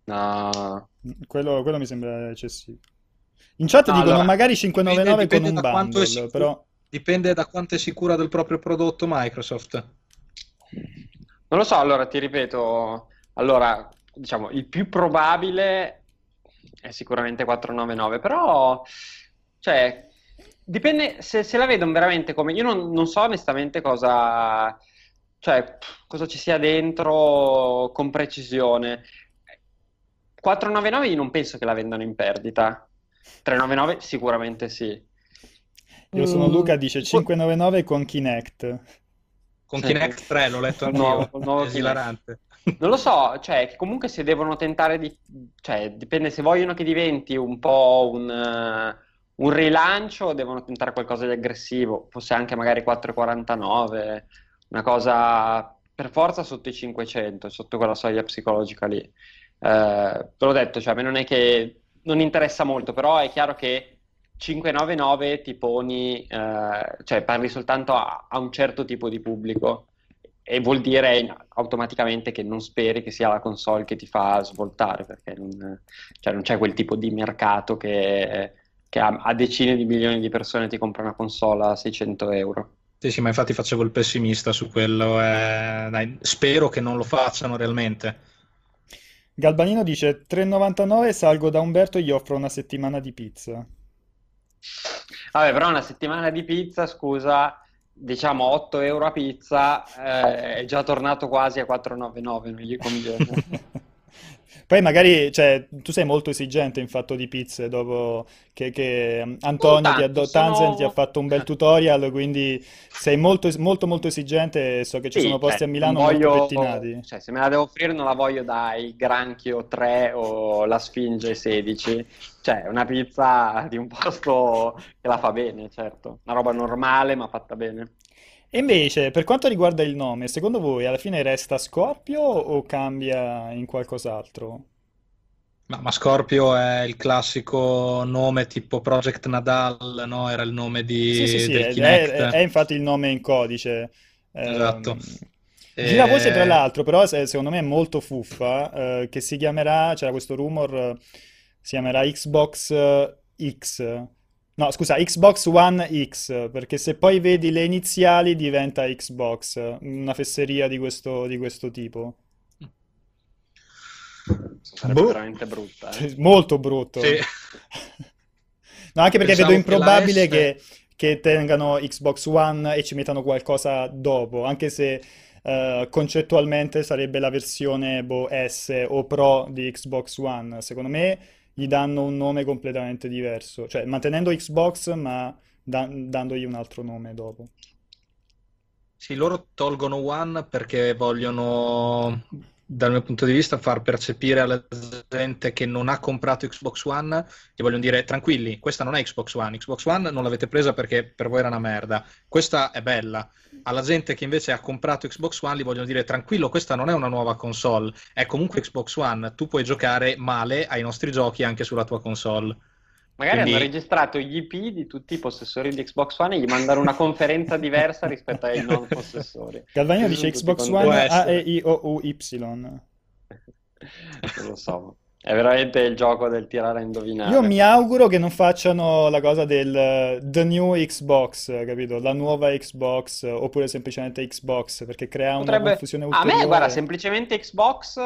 No. Quello, quello mi sembra eccessivo. In chat no, dicono allora, magari cinque novantanove con un bundle, sicuro, però... Dipende da quanto è sicura del proprio prodotto Microsoft. Non lo so, allora ti ripeto... Allora, diciamo, il più probabile è sicuramente quattro novantanove, però... Cioè... Dipende se, se la vedono veramente come... Io non, non so onestamente cosa... Cioè, cosa ci sia dentro con precisione. quattro novantanove io non penso che la vendano in perdita. tre novantanove sicuramente sì. Io sono Luca, dice cinque novantanove con Kinect. Con sì. Kinect tre, l'ho letto anch'io. No, nuovo esilarante. Non lo so, cioè, comunque se devono tentare di... Cioè, dipende se vogliono che diventi un po' un... Uh, un rilancio, devono tentare qualcosa di aggressivo, forse anche magari quattro e quarantanove, una cosa per forza sotto i cinquecento, sotto quella soglia psicologica lì. Eh, te l'ho detto, cioè a me non è che non interessa molto, però è chiaro che cinque novantanove ti poni, eh, cioè parli soltanto a, a un certo tipo di pubblico, e vuol dire automaticamente che non speri che sia la console che ti fa svoltare, perché non, cioè non c'è quel tipo di mercato che... che a decine di milioni di persone ti compra una console a seicento euro. Sì, sì, ma infatti facevo il pessimista su quello. Eh, dai, spero che non lo facciano realmente. Galbanino dice tre novantanove, salgo da Umberto e gli offro una settimana di pizza. Vabbè, però una settimana di pizza, scusa, diciamo otto euro a pizza, eh, è già tornato quasi a quattro novantanove, non gli conviene. Poi magari, cioè, tu sei molto esigente in fatto di pizze, dopo che, che Antonio oh, tanto, ti, Tanzen no... ti ha fatto un bel tutorial, quindi sei molto molto, molto esigente, e so che ci sì, sono posti cioè, a Milano voglio... molto pettinati. Cioè, se me la devo offrire non la voglio dai Granchio tre o la Sfinge sedici, cioè una pizza di un posto che la fa bene, certo, una roba normale ma fatta bene. E invece, per quanto riguarda il nome, secondo voi alla fine resta Scorpio o cambia in qualcos'altro? Ma, ma Scorpio è il classico nome tipo Project Nadal, no? Era il nome di sì, sì, sì, del è, Kinect. È, è, è infatti il nome in codice. Esatto. Eh, gira voce tra l'altro, però secondo me è molto fuffa, eh, che si chiamerà, c'era questo rumor, si chiamerà Xbox X. No, scusa, Xbox One X, perché se poi vedi le iniziali diventa Xbox, una fesseria di questo, di questo tipo. Sarebbe boh. veramente brutta. Eh. Molto brutto. Sì. No, anche perché Pensavo vedo improbabile che, che, che tengano Xbox One e ci mettano qualcosa dopo, anche se uh, concettualmente sarebbe la versione boh, S o Pro di Xbox One, secondo me... gli danno un nome completamente diverso, cioè mantenendo Xbox ma da- dandogli un altro nome dopo. Sì, loro tolgono One perché vogliono, dal mio punto di vista, far percepire alla gente che non ha comprato Xbox One, gli vogliono dire tranquilli, questa non è Xbox One, Xbox One non l'avete presa perché per voi era una merda, questa è bella. Alla gente che invece ha comprato Xbox One gli vogliono dire tranquillo, questa non è una nuova console, è comunque Xbox One, tu puoi giocare male ai nostri giochi anche sulla tua console. Magari quindi... hanno registrato gli I P di tutti i possessori di Xbox One e gli mandano una conferenza diversa rispetto ai non possessori. Galvagno dice Xbox One A E I O U Y. Non lo so, è veramente il gioco del tirare a indovinare. Io mi auguro che non facciano la cosa del The New Xbox, capito? La nuova Xbox, oppure semplicemente Xbox, perché crea Potrebbe... una confusione ulteriore. A me, guarda, semplicemente Xbox...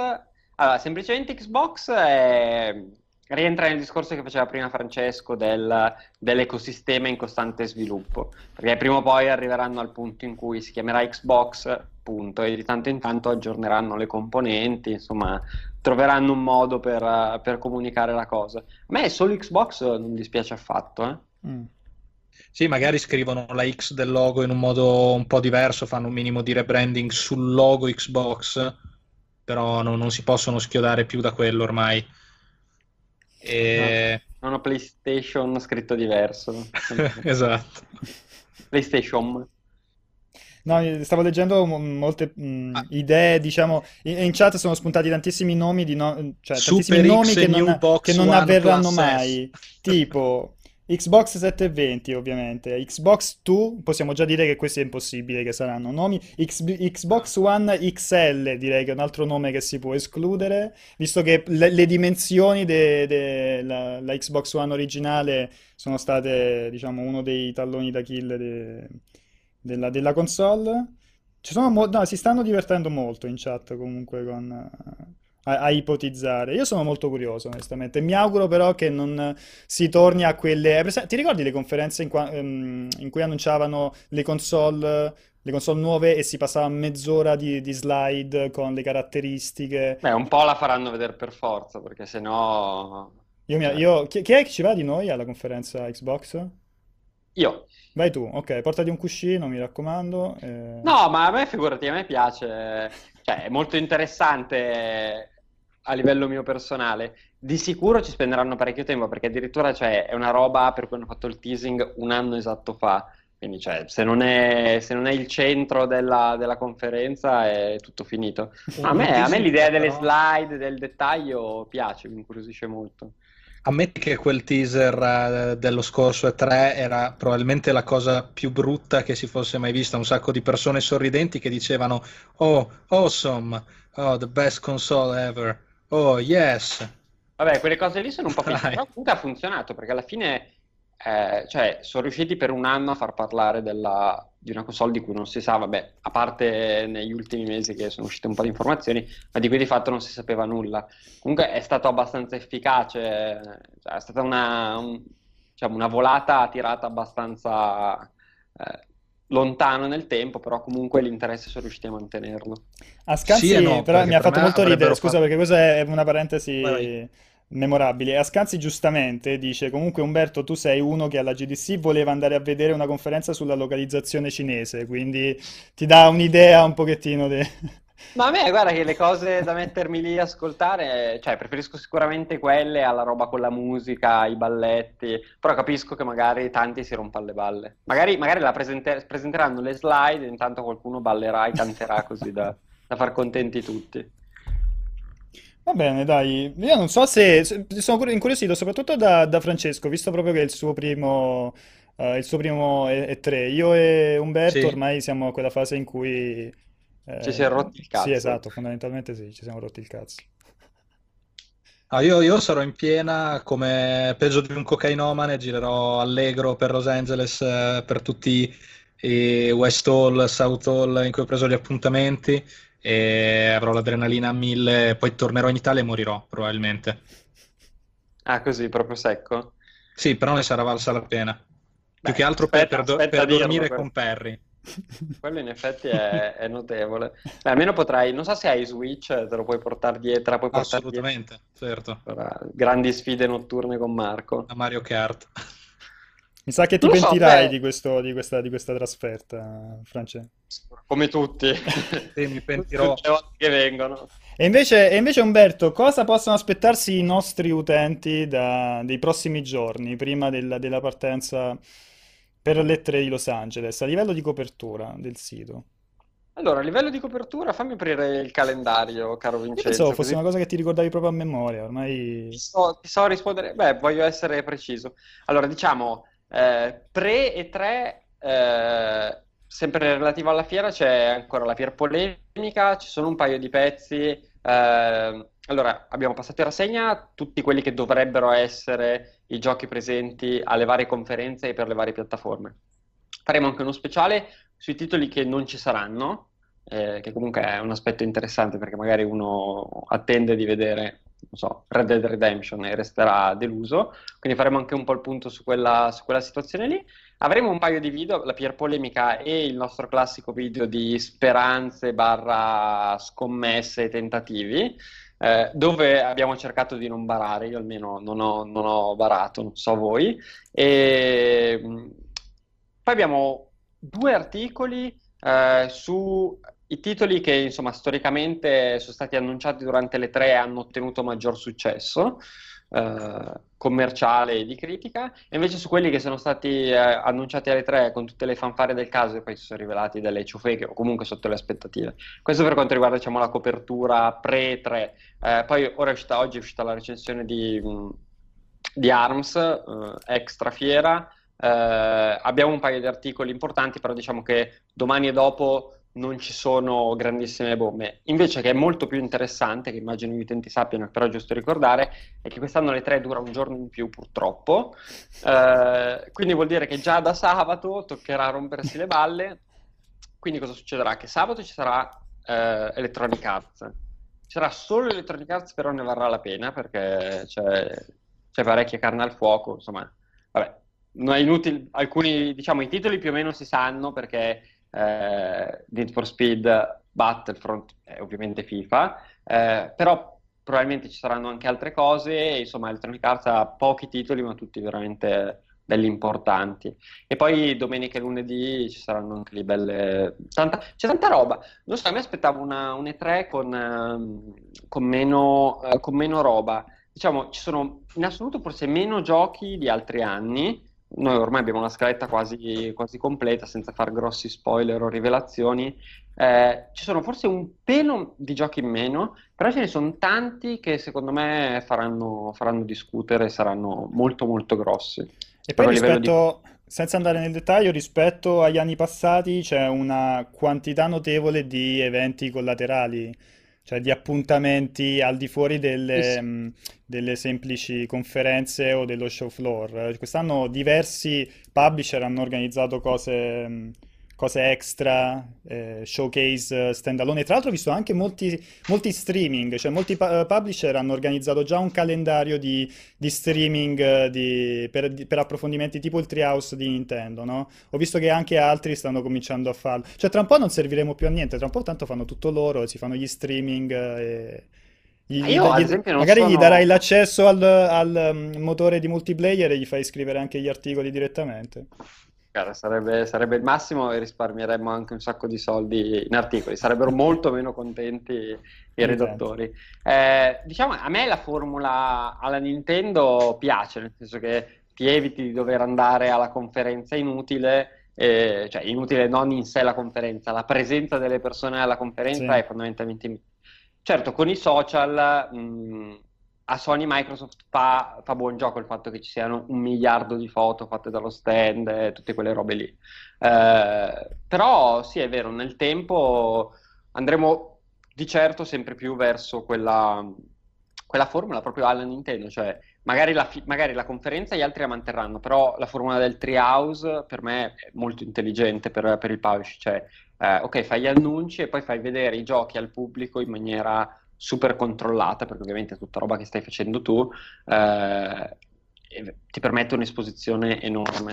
Allora, semplicemente Xbox è... rientra nel discorso che faceva prima Francesco del, dell'ecosistema in costante sviluppo, perché prima o poi arriveranno al punto in cui si chiamerà Xbox, punto, e di tanto in tanto aggiorneranno le componenti, insomma troveranno un modo per, per comunicare la cosa. A me solo Xbox non dispiace affatto, eh? Mm. Sì, magari scrivono la X del logo in un modo un po' diverso, fanno un minimo di rebranding sul logo Xbox, però no, non si possono schiodare più da quello ormai. E... No, una PlayStation scritto diverso. Esatto. PlayStation. No, stavo leggendo molte mh, ah. idee, diciamo, in, in chat sono spuntati tantissimi nomi di no, cioè, tantissimi nomi che non, che non avverranno mai, tipo Xbox settecentoventi ovviamente, Xbox Two, possiamo già dire che questo è impossibile che saranno nomi, X- Xbox One X L direi che è un altro nome che si può escludere, visto che le, le dimensioni della de, Xbox One originale sono state, diciamo, uno dei talloni d'Achille de, della, della console. Ci sono mo- no, si stanno divertendo molto in chat comunque con... A, a ipotizzare. Io sono molto curioso onestamente, mi auguro però che non si torni a quelle, ti ricordi le conferenze in, qua... in cui annunciavano le console le console nuove e si passava mezz'ora di, di slide con le caratteristiche? Beh, un po' la faranno vedere per forza, perché sennò io, mi... io... chi è che ci va di noi alla conferenza Xbox? Io. Vai tu, ok, portati un cuscino, mi raccomando. eh... No, ma a me figurati, a me piace, cioè è molto interessante a livello mio personale. Di sicuro ci spenderanno parecchio tempo, perché addirittura, cioè, è una roba per cui hanno fatto il teasing un anno esatto fa, quindi, cioè, se non è, se non è il centro della, della conferenza è tutto finito. A me, a me l'idea delle slide, del dettaglio piace, mi incuriosisce molto. Ammetti che quel teaser dello scorso E tre era probabilmente la cosa più brutta che si fosse mai vista, un sacco di persone sorridenti che dicevano "Oh, awesome, oh, the best console ever, oh, yes". Vabbè, quelle cose lì sono un po' finite, però comunque ha funzionato, perché alla fine eh, cioè, sono riusciti per un anno a far parlare della, di una console di cui non si sa, vabbè, a parte negli ultimi mesi che sono uscite un po' di informazioni, ma di cui di fatto non si sapeva nulla. Comunque è stato abbastanza efficace, cioè, è stata una, un, diciamo, una volata tirata abbastanza eh, lontano nel tempo, però comunque l'interesse sono riusciti a mantenerlo. A scansi, sì, no, però mi ha per fatto molto ridere, scusa, fatto... perché questa è una parentesi... Vai. Memorabile. Ascanzi giustamente dice: comunque Umberto, tu sei uno che alla G D C voleva andare a vedere una conferenza sulla localizzazione cinese, quindi ti dà un'idea un pochettino de... Ma a me, guarda, che le cose da mettermi lì a ascoltare, cioè preferisco sicuramente quelle alla roba con la musica, i balletti, però capisco che magari tanti si rompan le balle, magari, magari la presenter- presenteranno le slide e intanto qualcuno ballerà e canterà così da, da far contenti tutti. Va bene, dai, io non so se, se sono incuriosito soprattutto da, da Francesco, visto proprio che è il suo primo, uh, il suo primo E tre. Io e Umberto, sì, ormai siamo a quella fase in cui... Eh, ci si è rotti il cazzo. Sì, esatto, fondamentalmente sì, ci siamo rotti il cazzo. Ah, io, io sarò in piena come peggio di un cocainomane, girerò allegro per Los Angeles, eh, per tutti i West Hall, South Hall in cui ho preso gli appuntamenti. E avrò l'adrenalina a mille, poi tornerò in Italia e morirò probabilmente. Ah, così proprio secco? Sì, però ne sarà valsa la pena. Beh, più che altro aspetta, per, per, aspetta per dormire dirlo, con Perry. Quello in effetti è, è notevole. Beh, almeno potrai, non so se hai Switch, te lo puoi portare dietro, la puoi portare assolutamente dietro. Certo. Allora, grandi sfide notturne con Marco a Mario Kart. Mi sa che ti pentirai so, di, questo, di, questa, di questa trasferta, Francesco. Come tutti. Sì, mi pentirò. Tutte le volte che vengono. E invece, e invece, Umberto, cosa possono aspettarsi i nostri utenti da, dei prossimi giorni, prima della, della partenza per l'E tre di Los Angeles, a livello di copertura del sito? Allora, a livello di copertura, fammi aprire il calendario, caro Vincenzo. Io pensavo fosse così... una cosa che ti ricordavi proprio a memoria, ormai... Ti so, ti so rispondere... Beh, voglio essere preciso. Allora, diciamo... Eh, pre e tre, eh, sempre relativo alla fiera, c'è ancora la fiera polemica, ci sono un paio di pezzi. Eh, allora, abbiamo passato in rassegna tutti quelli che dovrebbero essere i giochi presenti alle varie conferenze e per le varie piattaforme. Faremo anche uno speciale sui titoli che non ci saranno, eh, che comunque è un aspetto interessante, perché magari uno attende di vedere, non so, Red Dead Redemption e resterà deluso, quindi faremo anche un po' il punto su quella, su quella situazione lì. Avremo un paio di video, la Pier Polemica e il nostro classico video di speranze barra scommesse e tentativi, eh, dove abbiamo cercato di non barare, io almeno non ho, non ho barato, non so voi. E poi abbiamo due articoli eh, su... i titoli che, insomma, storicamente sono stati annunciati durante le tre e hanno ottenuto maggior successo eh, commerciale e di critica, e invece su quelli che sono stati eh, annunciati alle tre con tutte le fanfare del caso e poi si sono rivelati delle ciofeche o comunque sotto le aspettative. Questo per quanto riguarda, diciamo, la copertura pre tre. Eh, poi ora è uscita, oggi è uscita la recensione di... Mh, di ARMS, eh, extra fiera. Eh, abbiamo un paio di articoli importanti, però diciamo che domani e dopo non ci sono grandissime bombe. Invece che è molto più interessante, che immagino gli utenti sappiano, però è giusto ricordare, è che quest'anno le tre dura un giorno in più purtroppo, eh, quindi vuol dire che già da sabato toccherà rompersi le balle. Quindi cosa succederà? Che sabato ci sarà eh, Electronic Arts, c'era solo Electronic Arts, però ne varrà la pena perché c'è, c'è parecchia carne al fuoco, insomma, vabbè, non è inutile, alcuni, diciamo, i titoli più o meno si sanno perché Eh, Need for Speed, Battlefront eh, ovviamente FIFA, eh, però probabilmente ci saranno anche altre cose, e insomma Electronic Arts ha pochi titoli ma tutti veramente belli importanti, e poi domenica e lunedì ci saranno anche lì belle, tanta, c'è tanta roba. Non so, a me aspettavo una, un E tre con, con, meno, con meno roba, diciamo. Ci sono in assoluto forse meno giochi di altri anni. Noi ormai abbiamo una scaletta quasi, quasi completa, senza far grossi spoiler o rivelazioni. Eh, ci sono forse un pelo di giochi in meno, però ce ne sono tanti che secondo me faranno, faranno discutere, saranno molto molto grossi. E poi rispetto, di... senza andare nel dettaglio, rispetto agli anni passati c'è una quantità notevole di eventi collaterali, cioè di appuntamenti al di fuori delle, sì, mh, delle semplici conferenze o dello show floor. Quest'anno diversi publisher hanno organizzato cose, mh, cose extra, eh, showcase standalone. Tra l'altro ho visto anche molti, molti streaming, cioè molti pu- publisher hanno organizzato già un calendario di, di streaming di, per, di, per approfondimenti, tipo il Treehouse di Nintendo, no? Ho visto che anche altri stanno cominciando a farlo, cioè tra un po' non serviremo più a niente, tra un po' tanto fanno tutto loro, si fanno gli streaming e... Gli, ah, io, gli, esempio, non magari sono... gli darai l'accesso al, al motore di multiplayer e gli fai scrivere anche gli articoli direttamente. Sarebbe, sarebbe il massimo, e risparmieremmo anche un sacco di soldi in articoli, sarebbero molto meno contenti i redattori. Eh, diciamo, a me la formula alla Nintendo piace, nel senso che ti eviti di dover andare alla conferenza inutile, eh, cioè inutile non in sé la conferenza, la presenza delle persone alla conferenza, sì, è fondamentalmente... Certo, con i social... Mh, a Sony Microsoft fa, fa buon gioco il fatto che ci siano un miliardo di foto fatte dallo stand e tutte quelle robe lì, eh, però sì, è vero, nel tempo andremo di certo sempre più verso quella, quella formula proprio alla Nintendo, cioè magari la, magari la conferenza gli altri la manterranno, però la formula del Treehouse per me è molto intelligente per, per il publish, cioè eh, ok, fai gli annunci e poi fai vedere i giochi al pubblico in maniera super controllata, perché ovviamente è tutta roba che stai facendo tu, eh, ti permette un'esposizione enorme.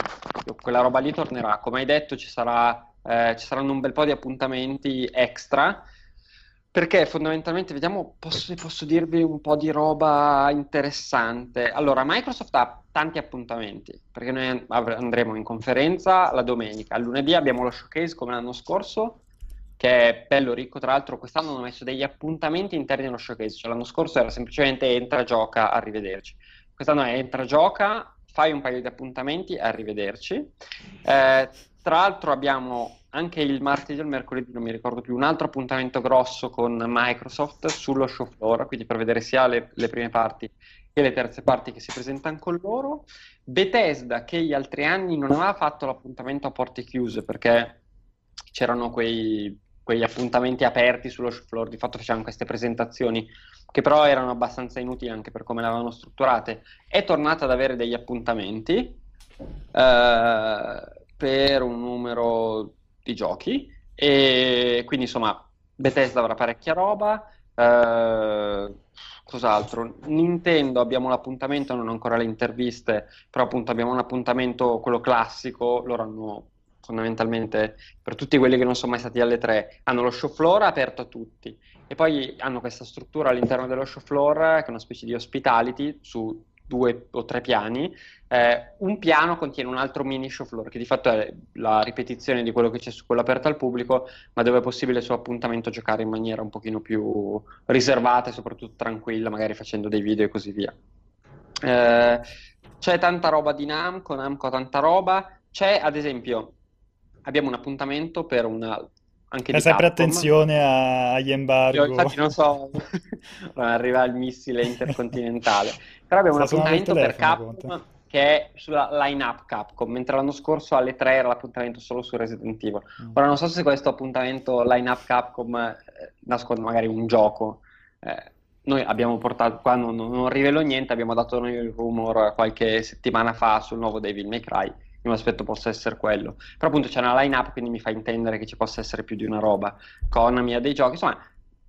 Quella roba lì tornerà, come hai detto, ci sarà, eh, ci saranno un bel po' di appuntamenti extra, perché fondamentalmente, vediamo, posso, posso dirvi un po' di roba interessante. Allora, Microsoft ha tanti appuntamenti, perché noi andremo in conferenza la domenica, il lunedì abbiamo lo showcase come l'anno scorso, che è bello ricco. Tra l'altro quest'anno hanno messo degli appuntamenti interni allo showcase, cioè l'anno scorso era semplicemente entra, gioca, arrivederci, quest'anno è entra, gioca, fai un paio di appuntamenti, arrivederci. Eh, tra l'altro abbiamo anche il martedì e il mercoledì, non mi ricordo più, un altro appuntamento grosso con Microsoft sullo show floor, quindi per vedere sia le, le prime parti che le terze parti che si presentano con loro. Bethesda, che gli altri anni non aveva fatto l'appuntamento a porte chiuse perché c'erano quei, quegli appuntamenti aperti sullo show floor, di fatto facevano queste presentazioni che però erano abbastanza inutili anche per come le avevano strutturate, è tornata ad avere degli appuntamenti eh, per un numero di giochi, e quindi insomma Bethesda avrà parecchia roba. Eh, cos'altro? Nintendo abbiamo l'appuntamento, non ancora le interviste, però appunto abbiamo un appuntamento, quello classico, loro hanno fondamentalmente, per tutti quelli che non sono mai stati alle tre, hanno lo show floor aperto a tutti, e poi hanno questa struttura all'interno dello show floor che è una specie di hospitality su due o tre piani. Eh, un piano contiene un altro mini show floor che di fatto è la ripetizione di quello che c'è su quello aperto al pubblico, ma dove è possibile su appuntamento giocare in maniera un pochino più riservata e soprattutto tranquilla, magari facendo dei video e così via. Eh, c'è tanta roba di Namco, Namco ha tanta roba, c'è ad esempio... Abbiamo un appuntamento per una anche di sempre Capcom. Attenzione a... agli embargo. Io, infatti non so, arriva il missile intercontinentale. Però abbiamo un appuntamento per Capcom conta. Che è sulla line-up Capcom, mentre l'anno scorso alle tre era l'appuntamento solo su Resident Evil. Mm. Ora non so se questo appuntamento line-up Capcom eh, nasconde magari un gioco. Eh, noi abbiamo portato qua, non, non rivelo niente, abbiamo dato noi il rumor qualche settimana fa sul nuovo Devil May Cry. Io mi aspetto possa essere quello, però appunto c'è una line up, quindi mi fa intendere che ci possa essere più di una roba. Konami ha dei giochi, insomma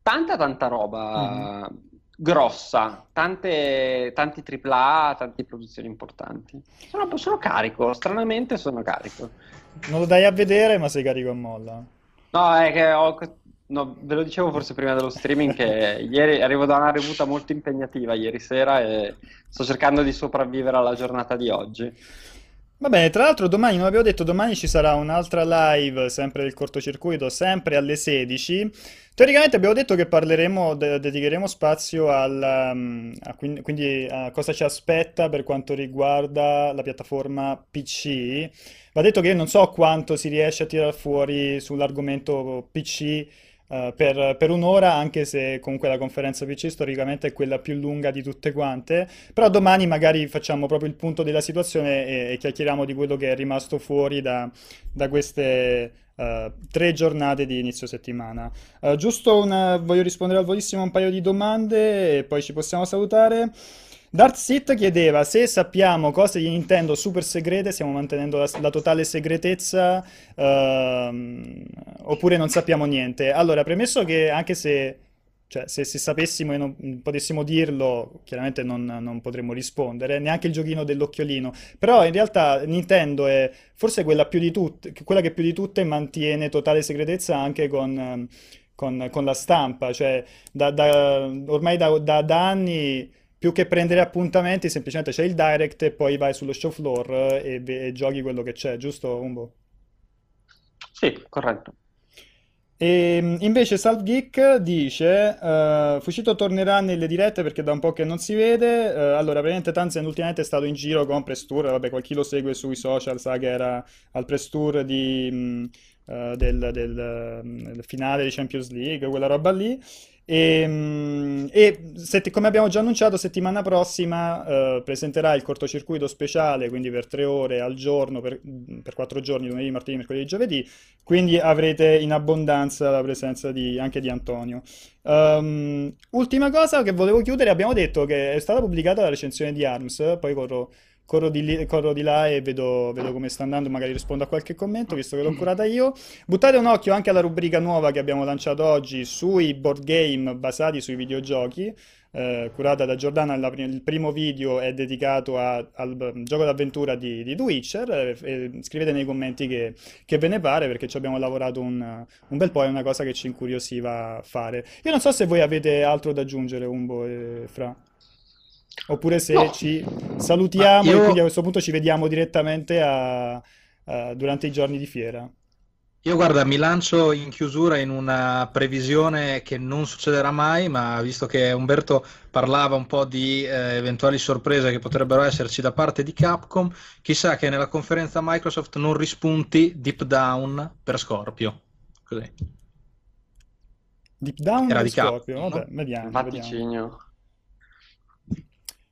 tanta tanta roba mm. grossa, tante tanti tripla A, tante produzioni importanti. Sono, sono carico, stranamente sono carico. Non lo dai a vedere ma sei carico a molla. No, è che ho... No, ve lo dicevo forse prima dello streaming che ieri arrivo da una revuta molto impegnativa ieri sera e sto cercando di sopravvivere alla giornata di oggi. Va bene, tra l'altro domani, non avevo detto, domani ci sarà un'altra live, sempre del cortocircuito, sempre alle sedici. Teoricamente abbiamo detto che parleremo, de- dedicheremo spazio al, um, a quindi, quindi a cosa ci aspetta per quanto riguarda la piattaforma P C. Va detto che io non so quanto si riesce a tirar fuori sull'argomento P C Uh, per, per un'ora, anche se comunque la conferenza P C storicamente è quella più lunga di tutte quante, però domani magari facciamo proprio il punto della situazione e, e chiacchieriamo di quello che è rimasto fuori da, da queste uh, tre giornate di inizio settimana. Uh, giusto una, voglio rispondere al volissimo un paio di domande e poi ci possiamo salutare. Dartsit chiedeva se sappiamo cose di Nintendo super segrete, stiamo mantenendo la, la totale segretezza, ehm, oppure non sappiamo niente. Allora, premesso che anche se, cioè, se, se sapessimo e non potessimo dirlo, chiaramente non, non potremmo rispondere, neanche il giochino dell'occhiolino. Però in realtà Nintendo è forse quella, più di tutte, quella che più di tutte mantiene totale segretezza anche con... Ehm, con, con la stampa, cioè da, da, ormai da, da, da anni... Più che prendere appuntamenti, semplicemente c'è il direct e poi vai sullo show floor e, e giochi quello che c'è, giusto Umbo? Sì, corretto. E invece SaltGeek dice uh, Fucito tornerà nelle dirette perché da un po' che non si vede. Uh, allora, praticamente Tanzan ultimamente è stato in giro con Press Tour, vabbè, chi lo segue sui social sa che era al Press Tour di, mh, uh, del, del, mh, del finale di Champions League, quella roba lì. E, e sett- come abbiamo già annunciato, settimana prossima eh, presenterà il cortocircuito speciale, quindi per tre ore al giorno, per, per quattro giorni, lunedì, martedì, mercoledì, giovedì, quindi avrete in abbondanza la presenza di, anche di Antonio. Um, ultima cosa che volevo chiudere, abbiamo detto che è stata pubblicata la recensione di ARMS, poi corro, corro, di, li- corro di là e vedo, vedo come sta andando, magari rispondo a qualche commento visto che l'ho curata io. Buttate un occhio anche alla rubrica nuova che abbiamo lanciato oggi sui board game basati sui videogiochi, eh, curata da Giordana. La, il primo video è dedicato a, al gioco d'avventura di, di The Witcher, eh, eh, scrivete nei commenti che, che ve ne pare perché ci abbiamo lavorato un, un bel po', è una cosa che ci incuriosiva fare. Io non so se voi avete altro da aggiungere, Umbo e Fra, oppure se no. Ci salutiamo io... e quindi a questo punto ci vediamo direttamente a, a, durante i giorni di fiera. Io guarda, mi lancio in chiusura in una previsione che non succederà mai, ma visto che Umberto parlava un po' di eh, eventuali sorprese che potrebbero esserci da parte di Capcom, chissà che nella conferenza Microsoft non rispunti Deep Down per Scorpio. Così. Deep Down era di Scorpio, Capcom, vabbè, no? Vediamo, vediamo.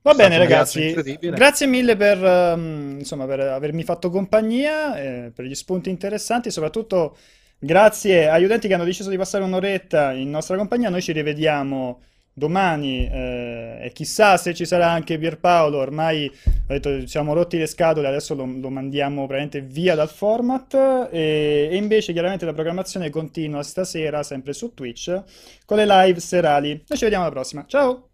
Va bene ragazzi, grazie mille per, um, insomma, per avermi fatto compagnia, eh, per gli spunti interessanti, soprattutto grazie agli utenti che hanno deciso di passare un'oretta in nostra compagnia. Noi ci rivediamo domani eh, e chissà se ci sarà anche Pierpaolo, ormai ho detto, ci siamo rotti le scatole, adesso lo, lo mandiamo praticamente via dal format e, e invece chiaramente la programmazione continua stasera sempre su Twitch con le live serali. Noi ci vediamo alla prossima, ciao!